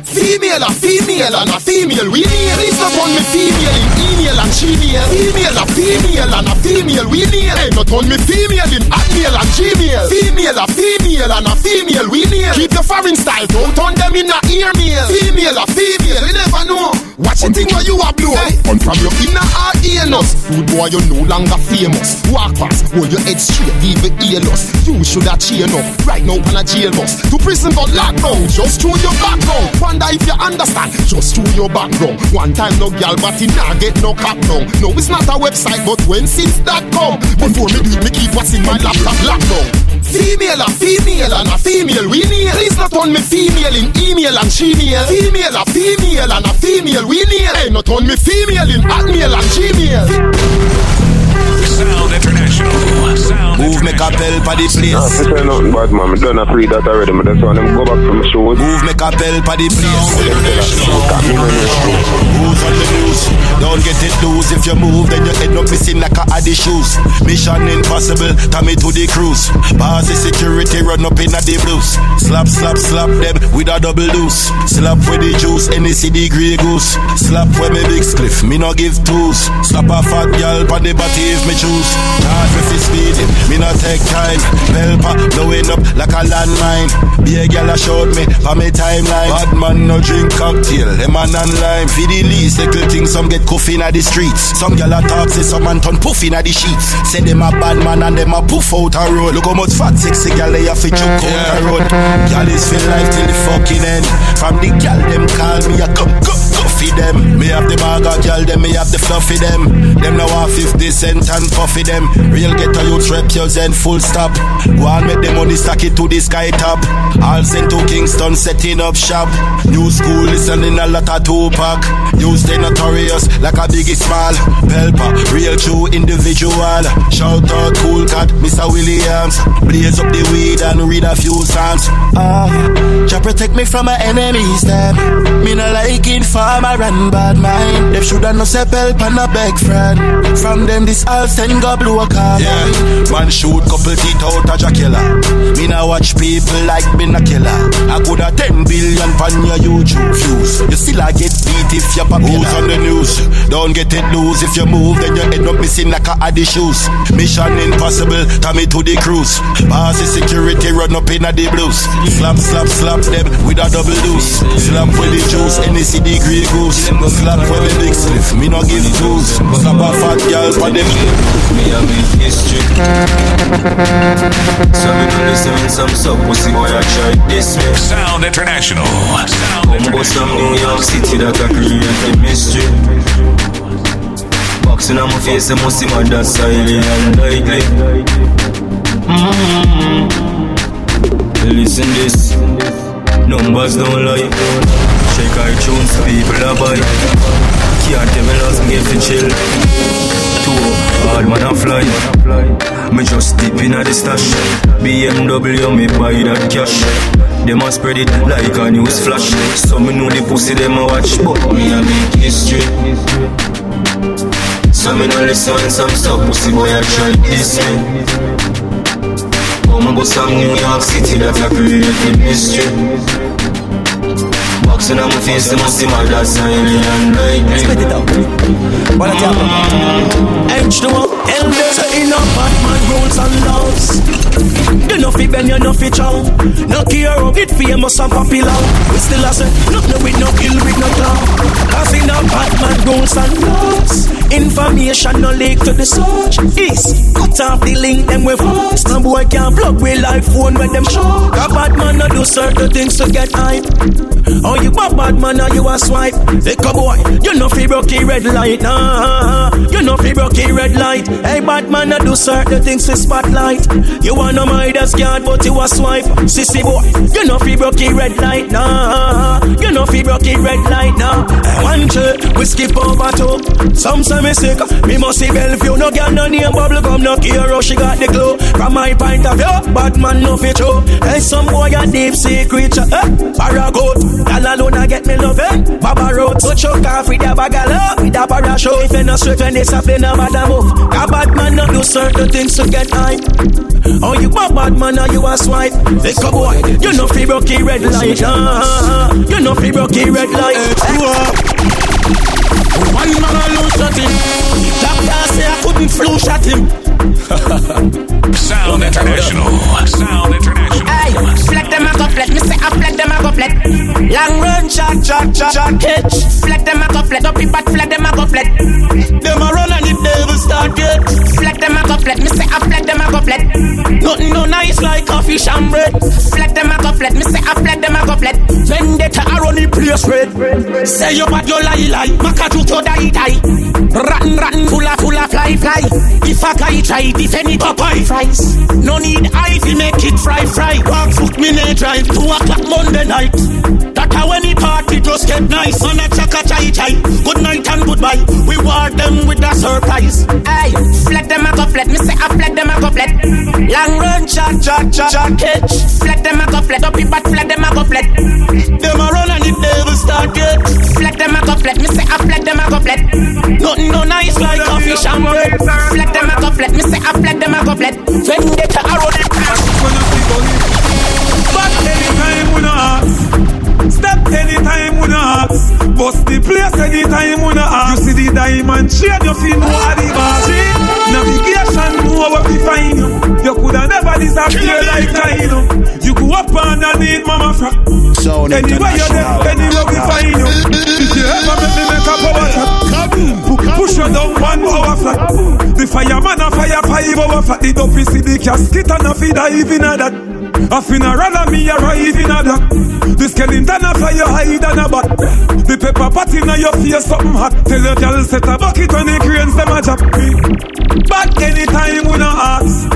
Female a female and a female. We need it upon me female in email and Gmail. Female a female and a female. We need it not on me female in Admiral and Gmail. Female a female and a female. We need keep your foreign style. Don't turn them in a ear meal. Female a female. We never know. Watch the thing where you are blue. On from your inner heart, anus. Food boy, you're no longer famous. Walk past, hold your head straight, leave it earless. You should have chain up, right now on a jail bus. To prison for lockdown, just through your background. Wonder if you understand, just through your background. One time no girl, but he nah get no cap down. No, it's not a website, but when since that come. Before me do, me keep what's in my laptop lockdown. Female a female and a female. We need it's not on me female in email and Gmail. Female a female and a female. We need it not on me female in Admiral and Gmail. Sound International. Move me capel pa the place. Nah, this ain't nothing bad, man. I done a free that already. That's why them go back from the shows. Move me capel pa the place. Move on the news. Don't get it loose. If you move, then you end up missing like a addy shoes. Mission impossible. Come me to the cruise. The security run up in the blues. Slap, slap, slap them with a double deuce. Slap with the juice, NEC the grey goose. Slap with me big cliff, me no give twos. Slap a fat gal pan the body if me choose. Cause if it's speeding, me not take time. Velpa blowing up like a landmine. Be a girl a showed me for me timeline. Bad man no drink cocktail, a man and lime. For the least little thing, some get cuffing at the streets. Some girl a talk, say some man turn puffing at the sheets. Say them a bad man and them a poof out a road. Look how much fat sexy girl they have to choke out a road. Girl is feel life till the fucking end. From the girl them call me a come cuffy them. Me have the bag of girl them, me have the fluffy them. Them now have 50 cents and puffy them. Real ghetto youths rep yours and full stop. Go and make the money, stack it to the sky top. All sent to Kingston, setting up shop. New school, listening a lot of Tupac. You stay notorious like a Biggie Small. Pelpa, real true individual. Shout out Cool Cat, Mr. Williams. Blaze up the weed and read a few songs. Jah protect me from my enemies, them. Me no like informer and bad mind. Them shoulda no say Pelpa no beg friend. From them this all send go blow a car. Yeah, man shoot couple teeth out a Jacquilla. Me no watch people like me no killer. I coulda 10 billion pan your YouTube views. You still a get beat if you who's on the news? Don't get it loose. If you move, then you end up missing like a Adidas shoes. Mission impossible, Tommy to the cruise. Pass the security, run up in a the blues. Slap, slap, slap them with a double deuce. Slap with the juice, NEC degree goose. Slap with the big sniff, me no give dues. Slap a fat girl for them. Me a big history. So we do the seven, some sub pussy boy, I tried this way. Sound International. But some New York City that I create. The mystery boxing on my face, I must see my dad silent and lightly. Listen this, numbers don't lie. Check iTunes, people are buy. Can't tell me lost, me get to chill. Two, hard man and fly. Me just dip in the stash. BMW, me buy that cash. Them a spread it like a news flash. So me know the pussy them a watch, but me a make history. So me no listen some stuff pussy boy a try this me. Oh my God, some New York City that a create the mystery. Boxing on my face, they must see my dad silent and lightly. Spit it out. What a tap. H2O Elvis enough bad man rules and laws. You know fi bend, you know fi chow. No care of it, famous and popular. We still a say, look no with no ill, with no clown. Cause in a bad man rules and laws. Information no leak to the search. Easy, cut off the link, them we fast. No boy can't block we like phone when them show. A bad man no do certain things to get hype. Oh you a bad man or you a swipe. Like a boy, you know fi rocky red light. You know fi rocky red light. Hey bad man no do certain things to spotlight. You want no my desk yard, but you a swipe. Sissy boy, you know fi broke red light now. You know fi broke red light now. One check, we skip over two. Sometimes me sick, me must see Bellevue. No girl no name bubble gum, no hero, she got the glow. From my point of view, bad man no fi show. Hey, some boy a deep sea creature, eh? Paragoat, all alone a get me love, eh? Baba road, so choke off with a bagala, with a para show. If you no swift and this up, then a bad move. A bad man no do certain things to get high. Oh, you a bad man or you a swipe. Like a boy, you know fi rocky red light. You know fi rocky red light. One man alone shot him. That guy say I couldn't flu shot him. Sound International. Sound International. Hey, fleck them a couplet. Me say I fleck them a couplet. Long run, shot, shot, shot, shot, catch. Fleck them a couplet. Up in bat, fleck them a couplet. Them a run and the devil start get. Fleck them a couplet. Me say I fleck them a couplet. Nothing no nice like a fish and bread. Fleck them a couplet. Me say I fleck them a couplet. Vendetta a run the place red. Say you bad, you lie, lie. Makaju to die, die. Rotten, rotten, fula, fula, fly, fly. If a guy try, defend it up by fries. No need I to make it fry, fry. 1 foot minute drive, 2 o'clock Monday night. That a when it party just get nice. On a chaka chai chai, good night and goodbye. We ward them with a surprise. Aye, fleck them a couplet. Me say I fleck them a couplet. Long run, shot, shot, shot, shot, catch. Fleck them a couplet. Up in bat, fleck them a couplet. Them a run and the devil start get. Fleck them a couplet. Me say I fleck them a couplet. Nothing no nice like a fish and bread. Fleck them a couplet. Me say I fleck them a couplet. When they get arrow them. But anytime we not step, anytime we not bust the place, anytime we not. You see the diamond shade, you see no adibaji. Navigation. stop here like Naino. You go up underneath Mama Fra. Anywhere you're there, anywhere we find you. If you ever make me make a power trap, push you down 1 hour flat. The fireman a fire 5 hour flat. The dopey see the casket and a feed a even a that. A funeral and me a ride in a black. The skeleton a fly your hide and a bat. The pepper pot in a your face something hot. Tell your girl set a bucket on the cranes them a jab. Back anytime we no ask.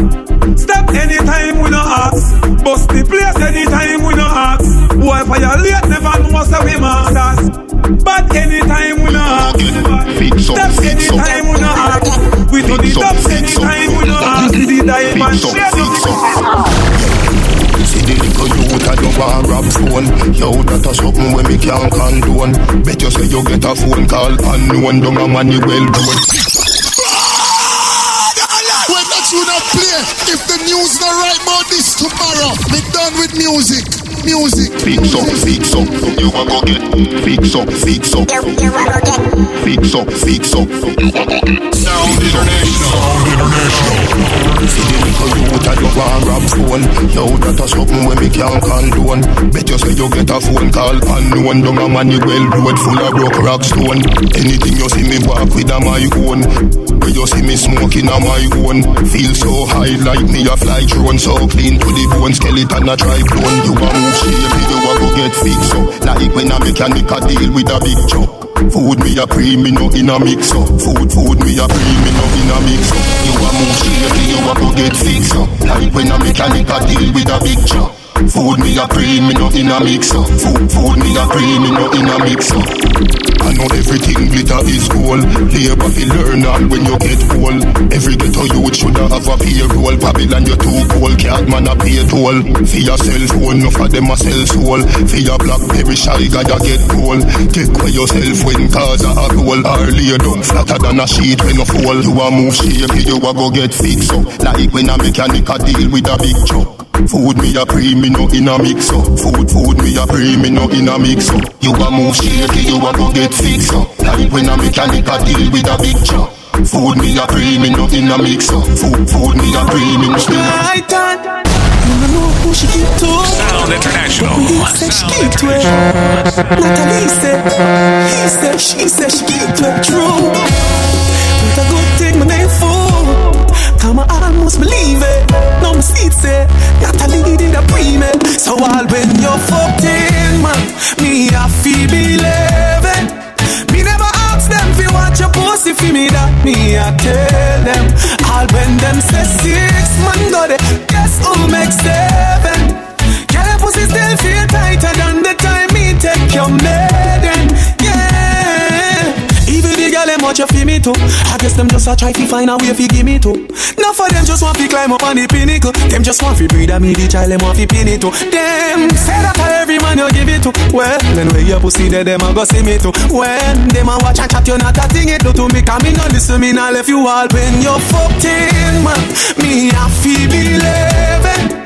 Step anytime we no ask. Bust the place anytime we no ask. Why fire late never know say we masters. But anytime we not steps anytime we not we do the tops anytime we not we the diamond share the see the little youth at your bar rap phone. Yo, that a something when we can't condone. Bet you say you get a phone call and no one don't have money well done. When that you not play, if the news not right about this tomorrow, be done with music. Music. Fix up, you a go get. Fix up, you a go get. Fix up, you a go get. Sound international, sound international. See the little youth at your bar rap phone. Yo, that a something when we can't condone. Bet you say you get a phone call and no one down a money well road full of broke rock stone. Anything you see me walk with a my own. When you see me smoking a my own. Feel so high like me a fly drone. So clean to the bone, skeleton a try clone. You a shape, you a go get fixed up. Like when a mechanic a deal with a big truck. Food me a pre, me no in a mix up. Food me a pre, me no in a mix up. You a move shape, you a go get fixed up. Like when a mechanic a deal with a big truck. Food me a pre, me no in a mix up. Food me a pre, me no in a mix up. I know everything glitter is gold. Labor fi learn all when you get old. Every ghetto youth shoulda have a payroll. Babylon you too cold, can't man a pay toll. Fi a cell phone, enough of them a sell soul. Fi a blackberry shy guy a get cold. Take away yourself when cars a roll. Or lay down flatter than a sheet when you fall. You a move shape, you a go get fixed up. Like when a mechanic a deal with a big truck. Food me a pre, me no in a mix up. Food me a pre, me no in a mix up. You a move shaky, you a go get fixed up. Like when a mechanic a deal with a big chop. Food me a pre, me no in a mix up. Food me a pre, me no in a mix up. Sound International. He said, she said, she keep it true. But I go take my name for. Come I almost believe it. No mistakes it. Got a lady did a pre-med. So I'll win your 14 man. Me a fee believe it. Me never ask them fi watch your pussy fi me that. Me a tell them. I'll win them say 6 man got it. Guess who makes 7? Girl your pussy still feel tighter than the time me take your maiden. You feel me too. I guess them just a try to find a way fi give me too. Now for them just want to climb up on the pinnacle. Them just want to breed at me the child. Them want to pin it too. Them say that to every man you give it to. Well, then when you pussy there, them a go see me too. When them a watch and chat, you not a thing it do to me. Cause me no listen, me no left you all. When you're 14, man, me a fi believe it.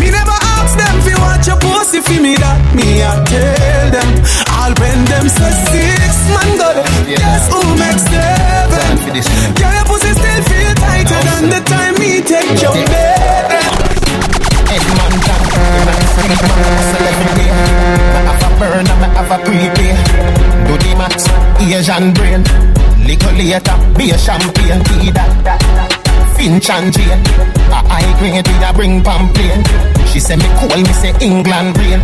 Me never ask them fi watch your pussy fi me that. Me a tell them. I'll bend them say 6 man got it. Guess who makes 7? Girl, your pussy still feel tighter than the time me take your bed. Edmund Jack, I have a burn, I have a prepay. Do the max, Asian brain. Little later, be a champagne, be that. Finch and Jane, I agree to ya bring pamphlet. She say me call me say England rain.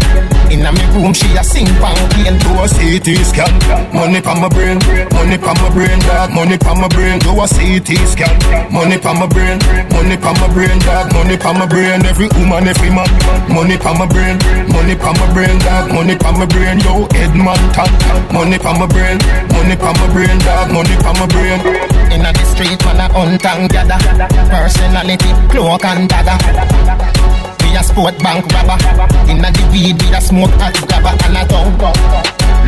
Inna me room she a sing pamphlet. Do a CT scan, money pa my brain, money pa my brain, dog, money pa my brain. Do a CT scan, money pa my brain, money pa my brain, dog, money pa my brain. Every woman, every man, money pa my brain, money pa my brain, dog, money pa my brain. Yo, Edmund Tank, money pa my brain, money pa my brain, dog, money pa my brain. Inna the street man a untang gather. Personality, cloak and dagger. Be a sport bank robber. Inna the weed, be a smoke and grabber. And a dog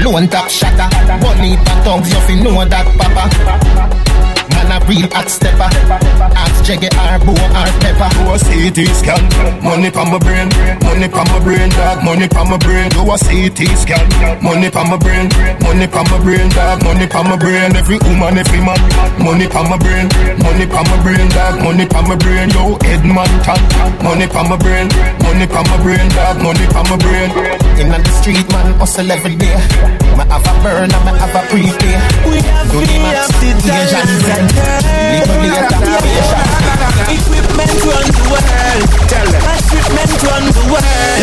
loan tap shatter. Bonita dogs, you fi know that papa. and a real hot stepper. Axe jaggy or bow or pepper. Do a CT scan, money pa my brain, money pa my brain, dog, money pa my brain. Do a CT scan, money pa my brain, money pa my brain, dog, money pa my brain. Every woman, every man, money pa my brain, money pa my brain, dog, money pa my brain. Yo, Edman top, money pa my brain, money pa my brain, dog, money pa my brain. In the street, man, hustle every day. Me have a burn and me have a pre-pay. We have to be up to date. Equipment run the world. Equipment run the world.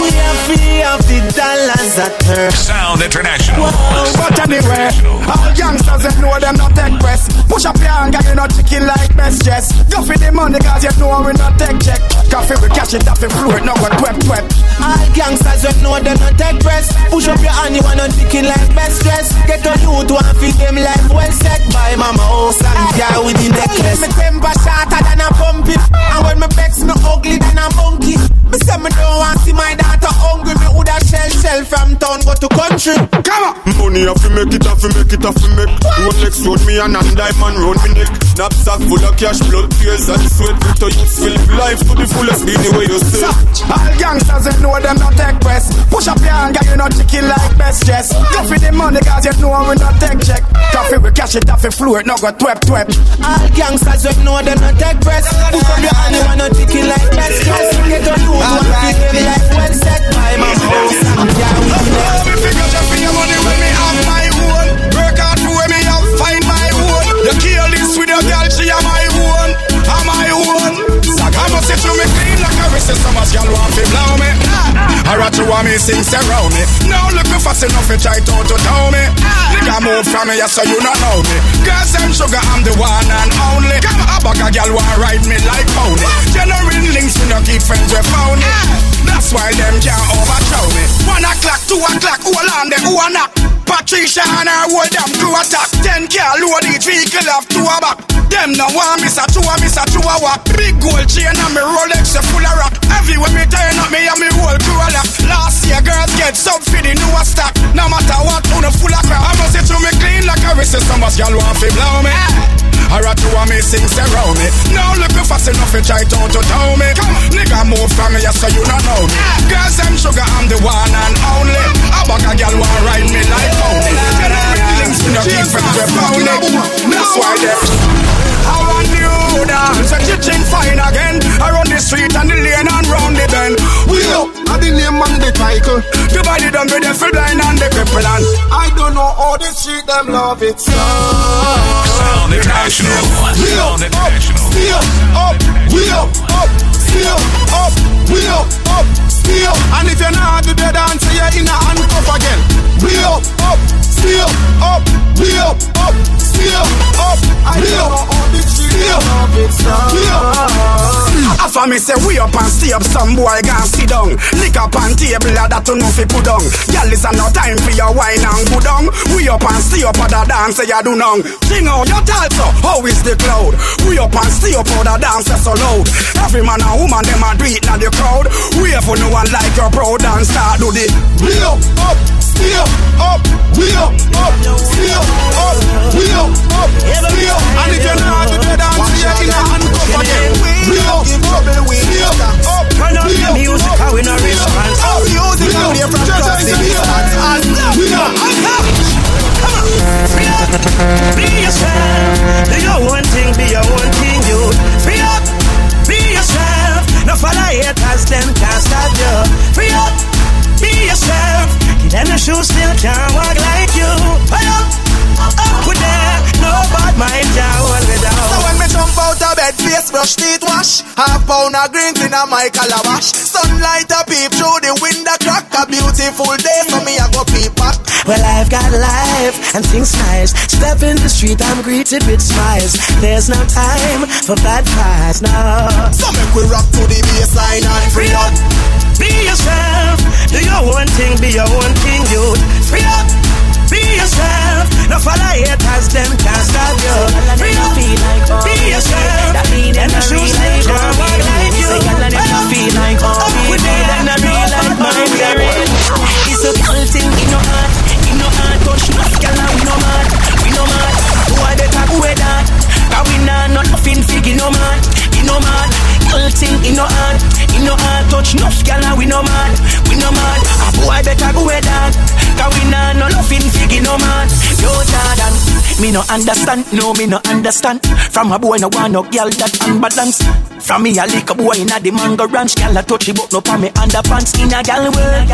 We have to be up to dollars at her. Sound International. But anyway, all youngsters that know them not take press. Push up your hand and you not chicken like best dress. Go for the money cause you know we not take check. Coffee we catch it up and flow it now and twep. All youngsters that know them not take press. Push up your hand you wanna chicken like best dress. Get on you to and feel them life well set. By mama house and yeah with the necklace. My temper shorter than a pumpy. And when my vex no ugly than a monkey. Me say me don't want see my daughter hungry. Me woulda shell from town go to country. Come on! Money have to make it, have to make it, have to make. Road next road me and diamond round me neck. Knapsack full of cash, blood, tears and sweat. Little youths will live life to the fullest anyway you say. All youngsters they know them not take press. Push up your hand, you know chicken like best dress. Go for the money cause you know we not take check. Coffee we cash it, off we fluid, no go twep. All gangsters don't know they not take press. Push up your hand, you want no chicken like best dress. Get on you, one right. Give life well set. My mom, yeah, we next. Me figure just for your money when me have my own. Work out to when me have find my own. You kill this with your girl, she am my own. Am my own. Saga must sit to me clean like a whistle. So much y'all want to blow me. I rat you want me sings around me. Now looking fast enough to try to tell me. Nigga move from me, so you don't know me. Girls and sugar, I'm the one and only. Come a bag a girl want ride me like pony. General links, we don't keep friends with phony. That's why them can't overthrow me. 1 o'clock, 2 o'clock, all on the who knock. Patricia and her hold them to attack. 10 car load each vehicle have 2 a back. Them no one miss a two a walk. Big gold chain and me Rolex full of rock. Everywhere me turn up, me and me whole crew a lock. Last year girls get some for the new stock. No matter what, on the full of crap. I must sit to me clean like a whistle. Some of y'all want to blow me. I rat to a me sings around me. Now looking fast enough to try to tell me. Nigga move from me, so you don't know me. Girls and sugar, I'm the one and only. A bag a girl want ride me like pony. They don't bring links, you know keep friends with pony. That's why they... I want the old dance and chitching fine again. Around the street and the lane and round the bend. We up at the name on the title. The body done with the full blind and the people and I don't know how the street them love it. Sound International. We up, up, steal, up, we up, up, steal, up, we up, up, steal. And if you're not the dead dancer, you're in a handcuff again. We up, up, steal, up, we up, up, steal, up, we up. After me say we up and stay up, some boy can't sit down. Lick up on table, that you know fi put down. Girl, it's no time for your wine and go down. We up and stay up, other dancer you do now. Sing out your talso, how is the cloud? We up and stay up, other dancer so loud. Every man and woman them a do it now the crowd. We for no one like your proud and start do the. We up, stay up, we up, stay up, we up, stay up, and if you know. Watch out in a handcuff again. We up, we up. Turn on the music and we no response. Music and we from top to bottom. We up, come on. Be up, be yourself. Do your own thing, be your own thing, you. Be up, be yourself. No follow haters, them can't stop you. Be up, be yourself. Give them the shoes, still can't walk like you. Be up with them. No bad mind can't hold me down. So when me jump out of bed, face brush, teeth wash. Half pound of green in a my calabash. Sunlight a peep through the window crack. A beautiful day so me a go peep back. Well I've got life and things nice. Step in the street I'm greeted with smiles. There's no time for bad vibes now. So make we rock to the baseline and free up. Be yourself. Do your own thing, be your own thing, youth. Free up. Be yourself. No follow haters, them can't stop you. Free up. Be yourself. Them shoes they can't walk like you. Up with them and I be like mine. It's a cool thing in your heart. In your heart, touch nothing, we no mad. Who are they talk with that? no understand, no me no understand. From a boy no want no girl that unbalanced. From me a lick a boy inna the mango ranch. Girl a touchy but no pa me underpants. In a girl world,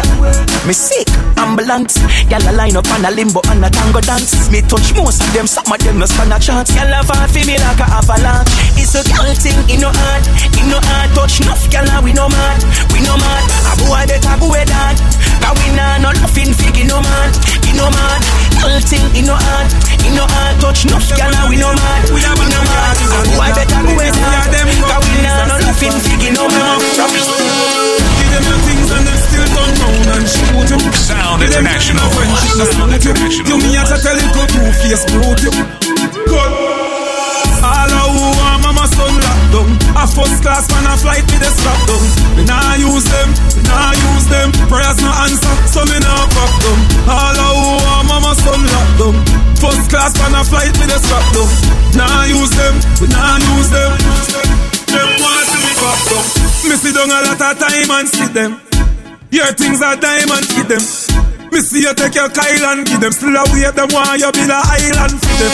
me sick ambulance. Girl a line up on a limbo and a tango dance. Me touch most of them, some of them no stand a chance. Girl a fall for me like a avalanche. It's a girl thing, it no hard, it no hard. Touch enough girl a we no mad, we no mad. A boy better go with that, cause we nah no nothing fake, it no mad, it no mad. Girl thing, it no hard, it no hard. Touch enough girl a we no mad, we no mad. A boy better go with that, cause we nah no nothing fake, it no mad. Give them your things and them still don't know and shoot you. Sound International. Sound International. You me a tell you go to face brute you. Good. All of who are mama son locked down. A first class man a flight with a strap down. Me nah use them, me nah use them. Prayers no answer, so me nah fuck them. All of who are mama son locked down. First class man a flight with a strap down. Nah use them, we nah use them. Them want to be fucked them. Me sit down a lot of time and see them. Your things are diamond with them. Me see you take your Kyle and give them. Still a wave them while you build a island for them.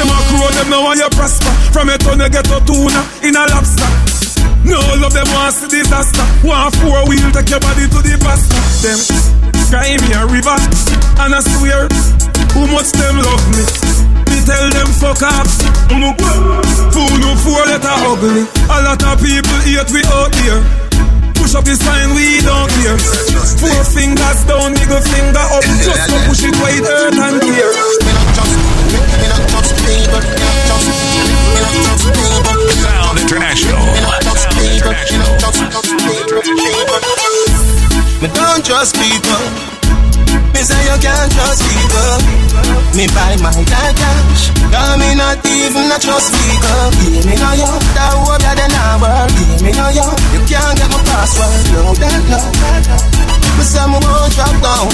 Them a crow, them no want you prosper. From a ton you get a tuna in a lobster. No love, them want see disaster. 1 4-wheel take your body to the pasta. Them cry me a river and I swear who much them love me. Me tell them fuck up. Fool no fool that are ugly. A lot of people hate we out here. Push up the sign, we don't care. 4 fingers down, nigga finger up. Just to push it wide, earth and clear. Me not just people, me not just people. Sound International. Me don't trust people. Me say you can't trust people. Me buy my cash. Cause me not even a trust people. Give me no you. That hope you the number. Give me no you. You can't get my password. No that love. Me say me won't drop down.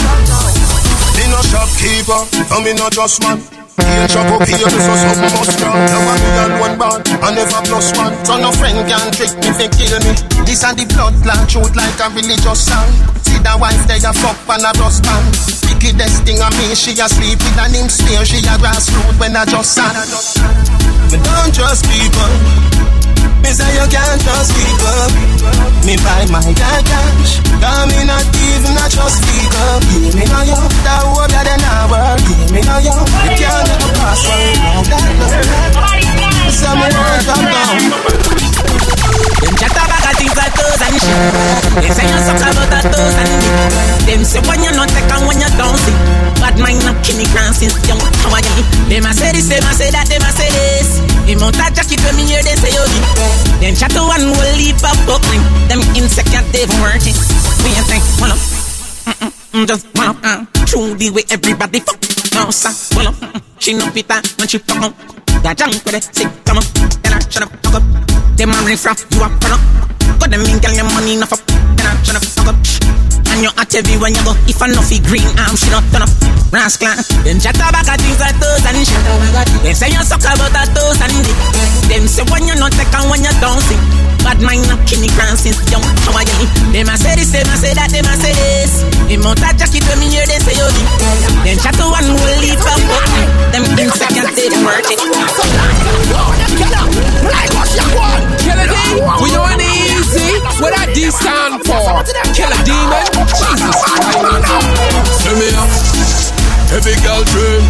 Me no shopkeeper. And me no just man. Here, chop up here, so something must strong. Never do that one bad, and never plus one. So no friend can trick me, they kill me. This and the bloodline, truth like a religious song. See the wife, they a fuck and a dust man. Wickedest thing of me, she a sleep with a name stare. She a grassroot when I just sang. Me don't trust people. Me say you can't trust people. Me buy my guy cash. Cause me not even a trust people. Give me no you, that hope that an hour. Give me no you. Them chatter bag things like toes and shit. They say you suck about a toes and dick. Them say when you not take and when you don't see. Bad mind not kill me grand since young. How are you? Them a say this, them a say that, them a say this. Them out a jacket when me hear they say you deep. Them chatter one whole leap of buckling. Them insecure they've worked it. Me a think, hold up. Just hold up. Through the way everybody fuck. No sir, hold up. She no pita when she fuck up. That junk with it, sick, come up. Then I shut up, fuck up. Them a ring from, you a put up. Got them in, girl, your money enough up. Then I shut up, fuck up. And you're at every when you go. If I know fi green arm, she not turn up. Rascal, them chatter back at things like toes and shit. They say you suck about a toes and dick. Them say when you not take and when you don't see. Bad mind not kill me grand since young. How are you? Them a say this, them a say that, them a say this. Them out a jacket when me hear they say you deep. Them chatter one will leave a fuck. Them insects they worth it. We know it easy. What I D stand for? Kill a demon. Jesus Christ. Send me up. Every girl dream.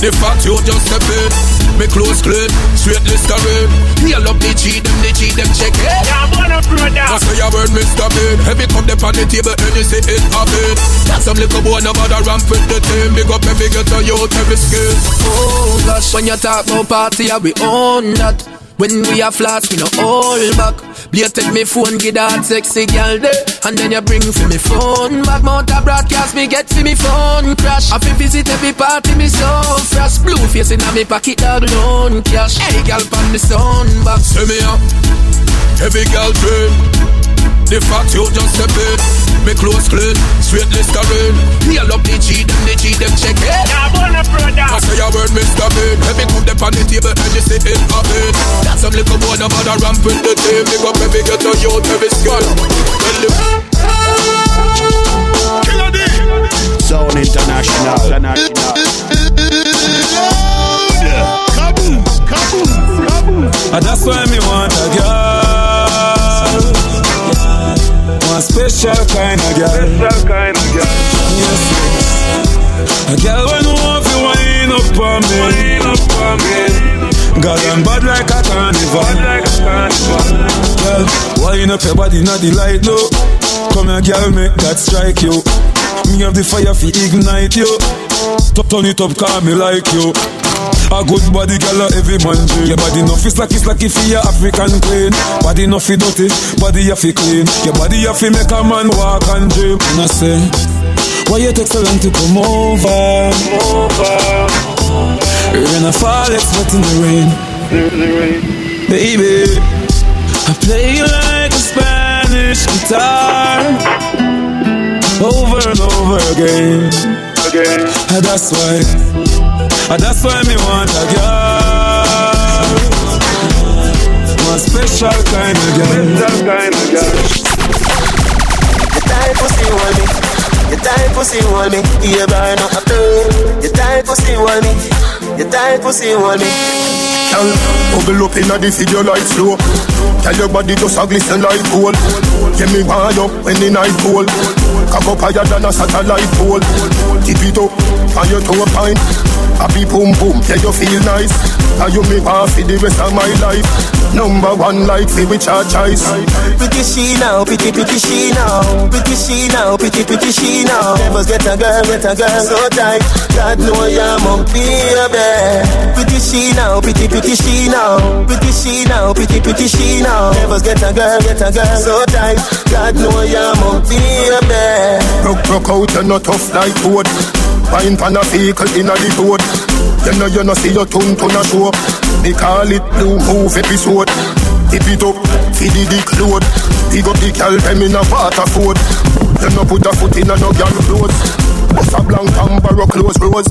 The fact you just a bit. Me close clean. Straight listerine. Heal up the G. Them the G. Them check it. Yeah, I'm gonna prove that. That's why I word Mr. Bean. Every cup they on the table. And they say it a bit. Some little boy no bother ramp with the team. Big up every ghetto youth. Every skill. Oh gosh. When you talk about party I be on that. When we are flats, we no hold back. Blade take me phone, get that sexy girl there. And then you bring for me phone back. Mount a broadcast, me get for me phone crash. I fi visit every party, me so fresh. Blue face in me pocket, dog loan cash. Hey girl, pan me son back. Send me up, every girl dream. The fact you just a bit. Me close clean, straight listerine. Heal up the G, them check it. Yeah, I'm brother. I say a word, Mr. Bean. Every cup them on the table, and you say it a bit. Some little boy no bother ramp with the team. Big up every ghetto youth, every skull. Killer D. Sound International. kind of girl. Special kind of girl. Yes, yes. A girl when off you wind up on me. Girl, I'm bad like a carnival. Girl, wind up your body, not the light low. Come here, girl, make that strike you. Me have the fire fi ignite you. Turn it up, cause me like you. A good body, girl, every man dream. Your body no fit slacky for your African queen. Body no fit dirty, body you fi clean. Your body you fi make a man walk and dream. And I say, why you take so long to come over? You're in a fall, expecting the rain. Baby, I play like a Spanish guitar over and over again. And that's why me want a girl. One special kind of girl. You die pussy want me. You die pussy want me. You burn up a thing. You die pussy want me. You die pussy want me. Girl, bubble up inna the video like slow. Tell your body just a glisten like gold. Get me wired up when the night cold. Cock up higher than a satellite pole. Tip it up and you throw a pint. Happy boom boom, yeah you feel nice. And you make half for the rest of my life. Number one like me with your choice. Pretty she now, pretty she now. Pretty she now, pretty she now. Never get a girl so tight. God know ya must be a bear. Pretty she now, pretty she now. Pretty she now, pretty she now. Never get a girl so tight. God know ya must be a bear. Broke out, you're not tough like wood. Pine pan a vehicle in a the road. You know see your tune a show. They call it Blue Move episode. Tip it up, feed it the cloth. Pick up the girl, them in a water food. You know put a foot in a no girl clothes. Bust a blank and borrow close roads.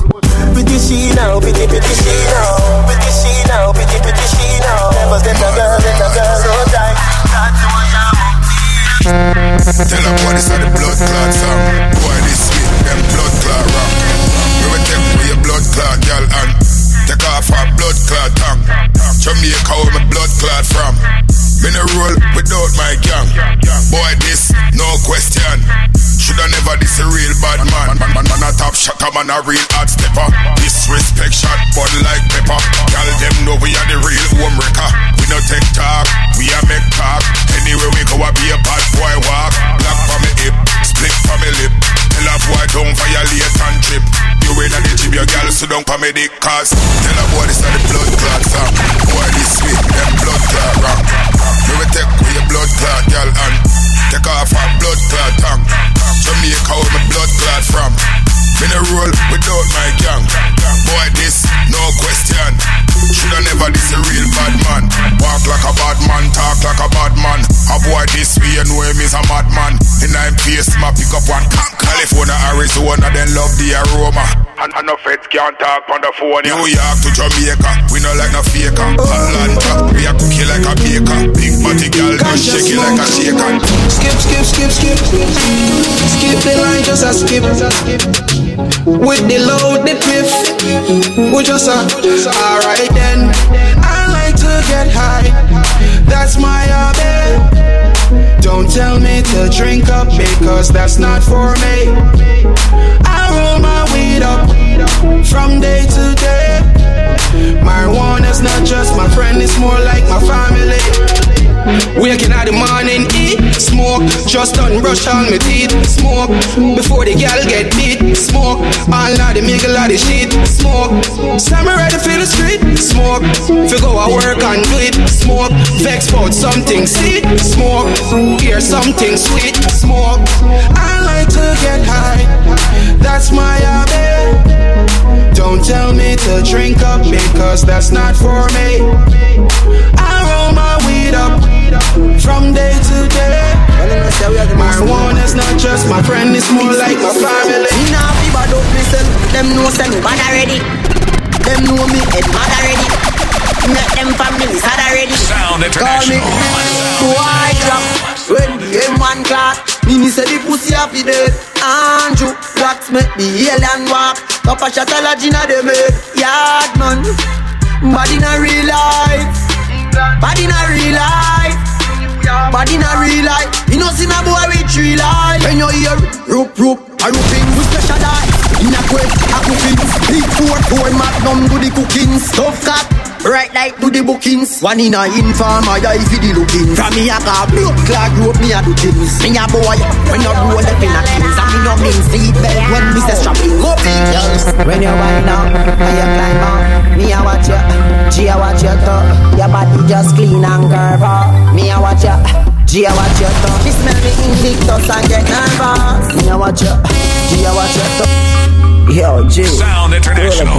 Pretty she now, pretty she now. Pretty she now, pretty she now. Never get a girl so tight. God do what you want me. Tell her boy this are the blood clot song. Boy this sweet, them blood clot rock. Blood clot, girl, and take off our blood clot tongue. Jamaica where my blood clot from. Me no roll without my gang. Boy, this, no question. Shoulda never this a real bad man. Man a top shotter, man a real hard stepper. Disrespect shot, bun like pepper. Girl, them know we are the real home wrecker. We no take talk, we a make talk. Anywhere we go, I be a bad boy walk. Black for me hip, split for me lip. Tell a boy don't violate and trip. You in the gym, your girl sit down for me dick cause. Tell a boy this are the blood clot song. Boy this sweet, them blood clot rock. You will take with your blood clot girl and take off our blood clot tongue. Jamaica where my blood clot from. Me no roll without my gang. Boy this, no question. Shoulda never this a real bad man. Walk like a bad man, talk like a bad man. A boy this way, you know him is a madman. In I'm face, my pick up one California, Arizona, then love the aroma. And the feds can't talk on the phone. New York to Jamaica, we no like no faker. Atlanta, we a cookie like a baker. Big party girl, don't shake it like a shaker. Skip. Skip the line, just a skip. With the load, the piff. We just a alright then. I like to get high. That's my hobby. Don't tell me to drink up because that's not for me. I roll my weed up from day to day. Marijuana's not just my friend, it's more like my family. Waking at the morning, eat, smoke. Just done brush on my teeth, smoke. Before the gal get beat, smoke. All of the mingle of the shit, smoke. Stand me ready for the street, smoke. Figure I work and do it, smoke. Vex about something sweet, smoke. Hear something sweet, smoke. I like to get high, that's my hobby. Don't tell me to drink up because that's not for me. I roll my weed up from day to day. Marijuana's not just my friend, it's more like my family. Me nah fi bad up myself. Them know say me bad already. Them know me head mad already. Make them families sad already. Sound International. Why drop when the man clap? Me say the pussy a fi dead. Andrew Watts make the alien walk. Cup a shot a la gin a dem head. Yard man, bad in a real life. Bad in a real life. But in a real life, you know see my boy with three life. When you hear rope, a roofing with special life. In a quick, a cooking, big four, four magnum to the cooking. Stuff cat, right like to the bookings. One in a inform, I die for the looking. From me a car, blue clock, rope me a do things. Me a boy, when you do all the pin at things. And me no mean seat belt when me say strapping. Go big. When you wind up, when you climb up, me a watch you, G a watch you top. Your body just clean and curve up. Me a watch you, G I watch your tongue. She smell me Invictus and get nervous. Me I watch your, G I watch your tongue. Yo, G. Sound International.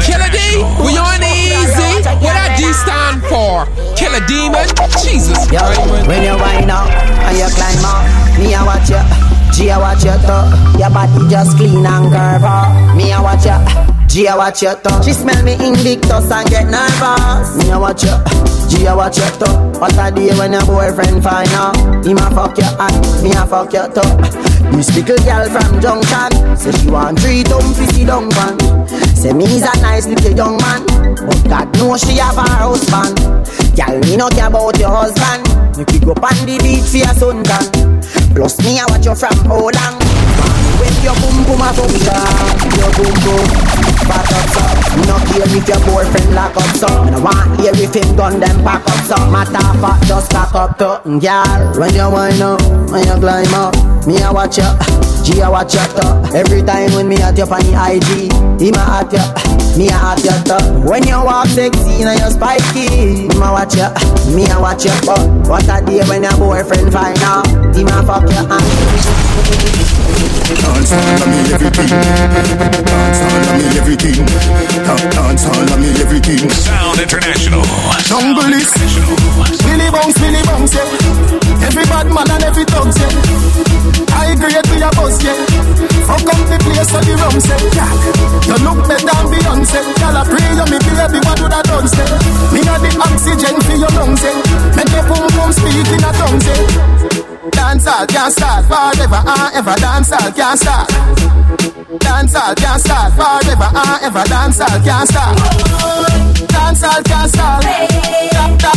Killer D, we on easy. What that D stand for? Killer Demon. Jesus. Yo, when you wind up and you climb up, me I watch your, G I watch your tongue. Your body just clean and curve up. Me I watch your, G I watch your tongue. She smell me Invictus and get nervous. Me I watch your, G a watch your top. What a day when your boyfriend find out. He ma fuck your hat, me a fuck your top. This little girl from Junction say she want three dumb pretty dumb man. Say me is a nice little young man, but God knows she have her husband. Girl, me no care about your husband. You could go on the beach for your suntan. Plus me a watch you from Holland. With your boom boom a function, your boom boom back up some. Me no care if your boyfriend lock up some. And I want hear if him done them back up some. Matter of fact, just cock up to girl. When you wind up, when you climb up, me a watch you, G a watch you top. Every time when me at you on the IG, him a at you, me a at you top. When you walk sexy and you spiky, him a watch you, me a watch you up. What a day when your boyfriend find out, him a fuck your hand. Dance all of me everything. Dance all of me everything. Dance all of me everything. Sound International. Jungle is Billy bounce, yeah. Every bad man and every thugs, yeah. I agree to your boss, yeah. Fuck up the place of the rum, yeah. You look better than Beyonce. Girl, I pray you me baby, what would I done, yeah. Me got the oxygen for your lungs, yeah. Make your boom boom speak in a tongue, yeah. Dance all can't start forever and ever. Dance all can't start. Dance all can't start forever and ever. Dance all can't start. Dance all can't start. Dance all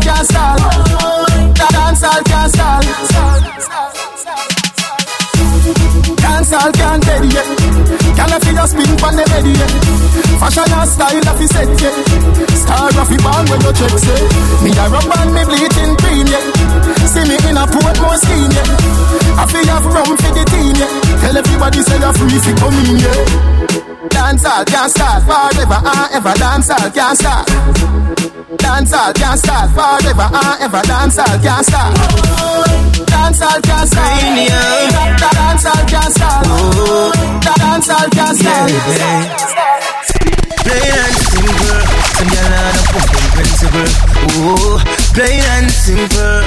can't start. Dance all can't start. Dance all can't steady. Can I feel your spin from the belly? Fashion and style of his set. Star of his band when you check say. Me a rub and me bleeding green. See me in a port more skin. I feel have rum for the teen. Tell everybody say you're free for coming, yeah. Dance all can't start forever and ever. Dance all can't start. Dance all can't start forever and ever. Dance all can't start. Dance all can't start. Dance all can't start. Dance all can't start. Plain and simple, some girl on a fucking principle. Oh, plain and simple.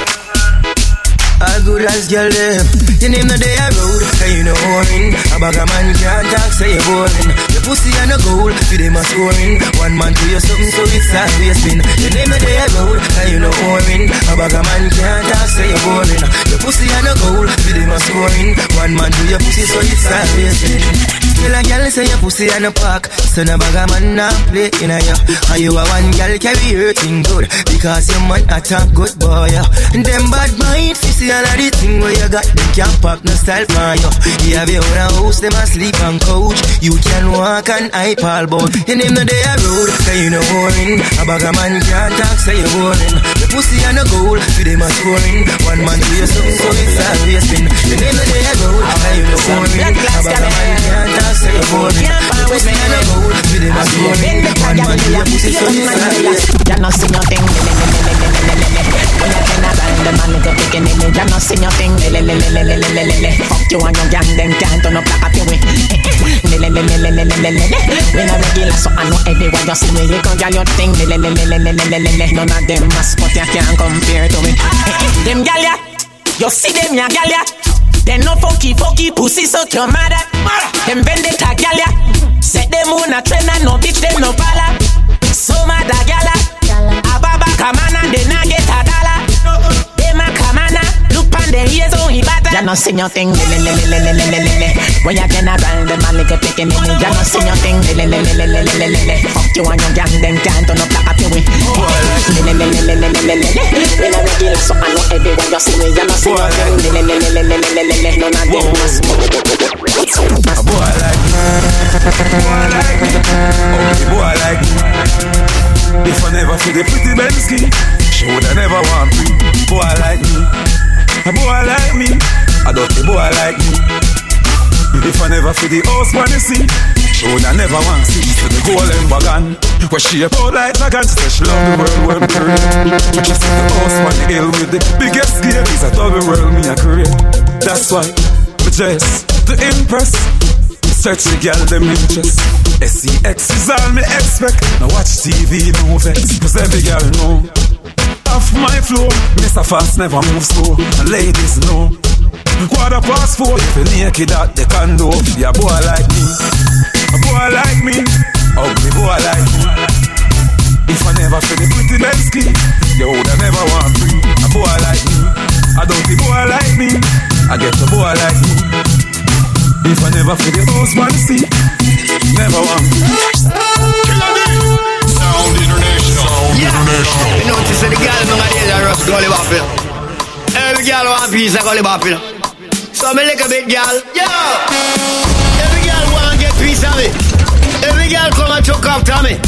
All good as girl them. You name the day I road, and you know whoring. A bag of man can't talk, say you're boring. Your pussy and a gold, you them a scoring. One man to your something, so it's a wasting. You name the day I road, and you know whoring. A bag of man can't talk, say you're boring. Your pussy and a gold, you them a scoring. One man to your pussy, so it's a wasting. Tell a girl say your pussy and a pack, so no bag of man not play in a ya. And you a one girl carry her thing good, because your man a talk good boy. And them bad mind, see. All of the thing where you got, they can't pop no style for you. You have your own house, them a sleep on couch. You can walk and hype all bout. You name the day I road, cause you no boring. A bag of man can't talk, say you're boring. The pussy and a goal, for them a scoring. One man do your something, so it's a wasting. You name the day I road, cause you no boring. A bag of man can't talk, say you're boring. The pussy and a goal, for them a scoring. One man do your pussy, so it's a wasting. You not see nothing. When you turn around, the man is a picking in it. You not see nothing. Fuck you and your gang, them can't turn up like a TV. When a regular, so I know everywhere you see me. You can get your thing. None of them must, but you can't compare to me. Them gal ya, you see them ya gal ya. They no fucky pussy suck your mother. Them vendetta gal ya. Set them on a train and no bitch them no pala. So mad a gal ya. Ababa kamana, they not get a dollar. They ma kamana, look on the ears on his batter. no see nothing. When you can around the man like a picking me, you no see nothing. Fuck you and your gang, them can't turn up like a pee-wee. When I regular so I know everywhere you see me, you no see nothing. None of them must move. A boy like me, only boy like me. If I never feel the pretty Bensky, she woulda never want me. Boy like me, a boy like me, a dirty boy like me. If I never feel the house wanna see, she woulda never want see. To the golden wagon, where she a boy like dragon, she said she love the world when we. She said the house on the hill with the biggest game is a double world me a create. That's why we dress to impress. Search the girl, them interest. SEX is all me expect. Now watch TV, no vex. Cause every girl know. Off my floor, Mr. Fast never moves slow. And ladies know. 4:15. If you naked at the condo, you a boy like me. A boy like me. Ugly boy like me. If I never feel the pretty Bensky, you woulda never want me. A boy like me. A dirty boy like me. I get a boy like me. If I never feel the house man see, never want me. Sound International. Sound International. You notice the girl nowadays are rough gully bopping. Every girl want piece of gully bopping. So me like a big girl. Yeah. Every girl want get piece of me. Every girl come and choke after me.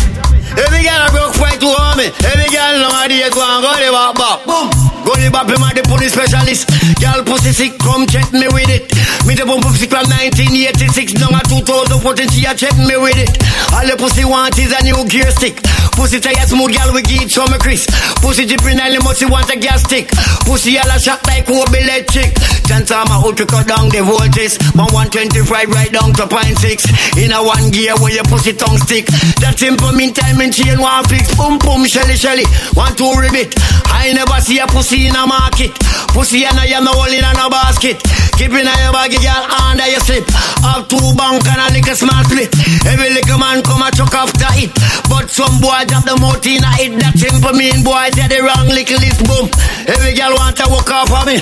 Every girl a broke fight to harm me. Every girl nowadays want gully bop bop. Boom. Gully bop, him a the police specialist. Girl pussy sick, come check me with it. Me the bump up sick from 1986 down at 2014, she a check me with it. All the pussy want is a new gear stick. Pussy tire smooth, girl we give it some crisp. Pussy dripping all the musty want a gas stick. Pussy all a shot like Kobe electric. Chance I'm a out to cut down the voltage. From 125 right down to 0.6. In a one gear where your pussy tongue stick. That temperament time and chain one fix. Boom boom, shelly shelly, 1-2 ribbit. I never see a pussy in a market. Pussy and I am all in a basket. Keeping a your baggy girl under your slip. Up two bank and a little small split. Every little man come a chuck after it. But some boy drop the mouth in a hit. That simple mean boy said the wrong little list. Boom. Every girl want to walk off of me.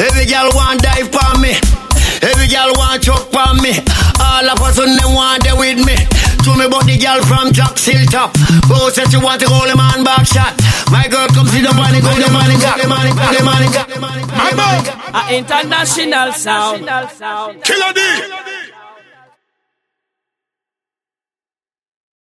Every girl want dive for me. Every girl want chuck for me. All of us on them want they with me. To me about the girl from Jack's Hilltop. Who said she want to hold the man back shot. My girl come see the money, go the money, go the money, go the money, go the money. International sound. Killer D.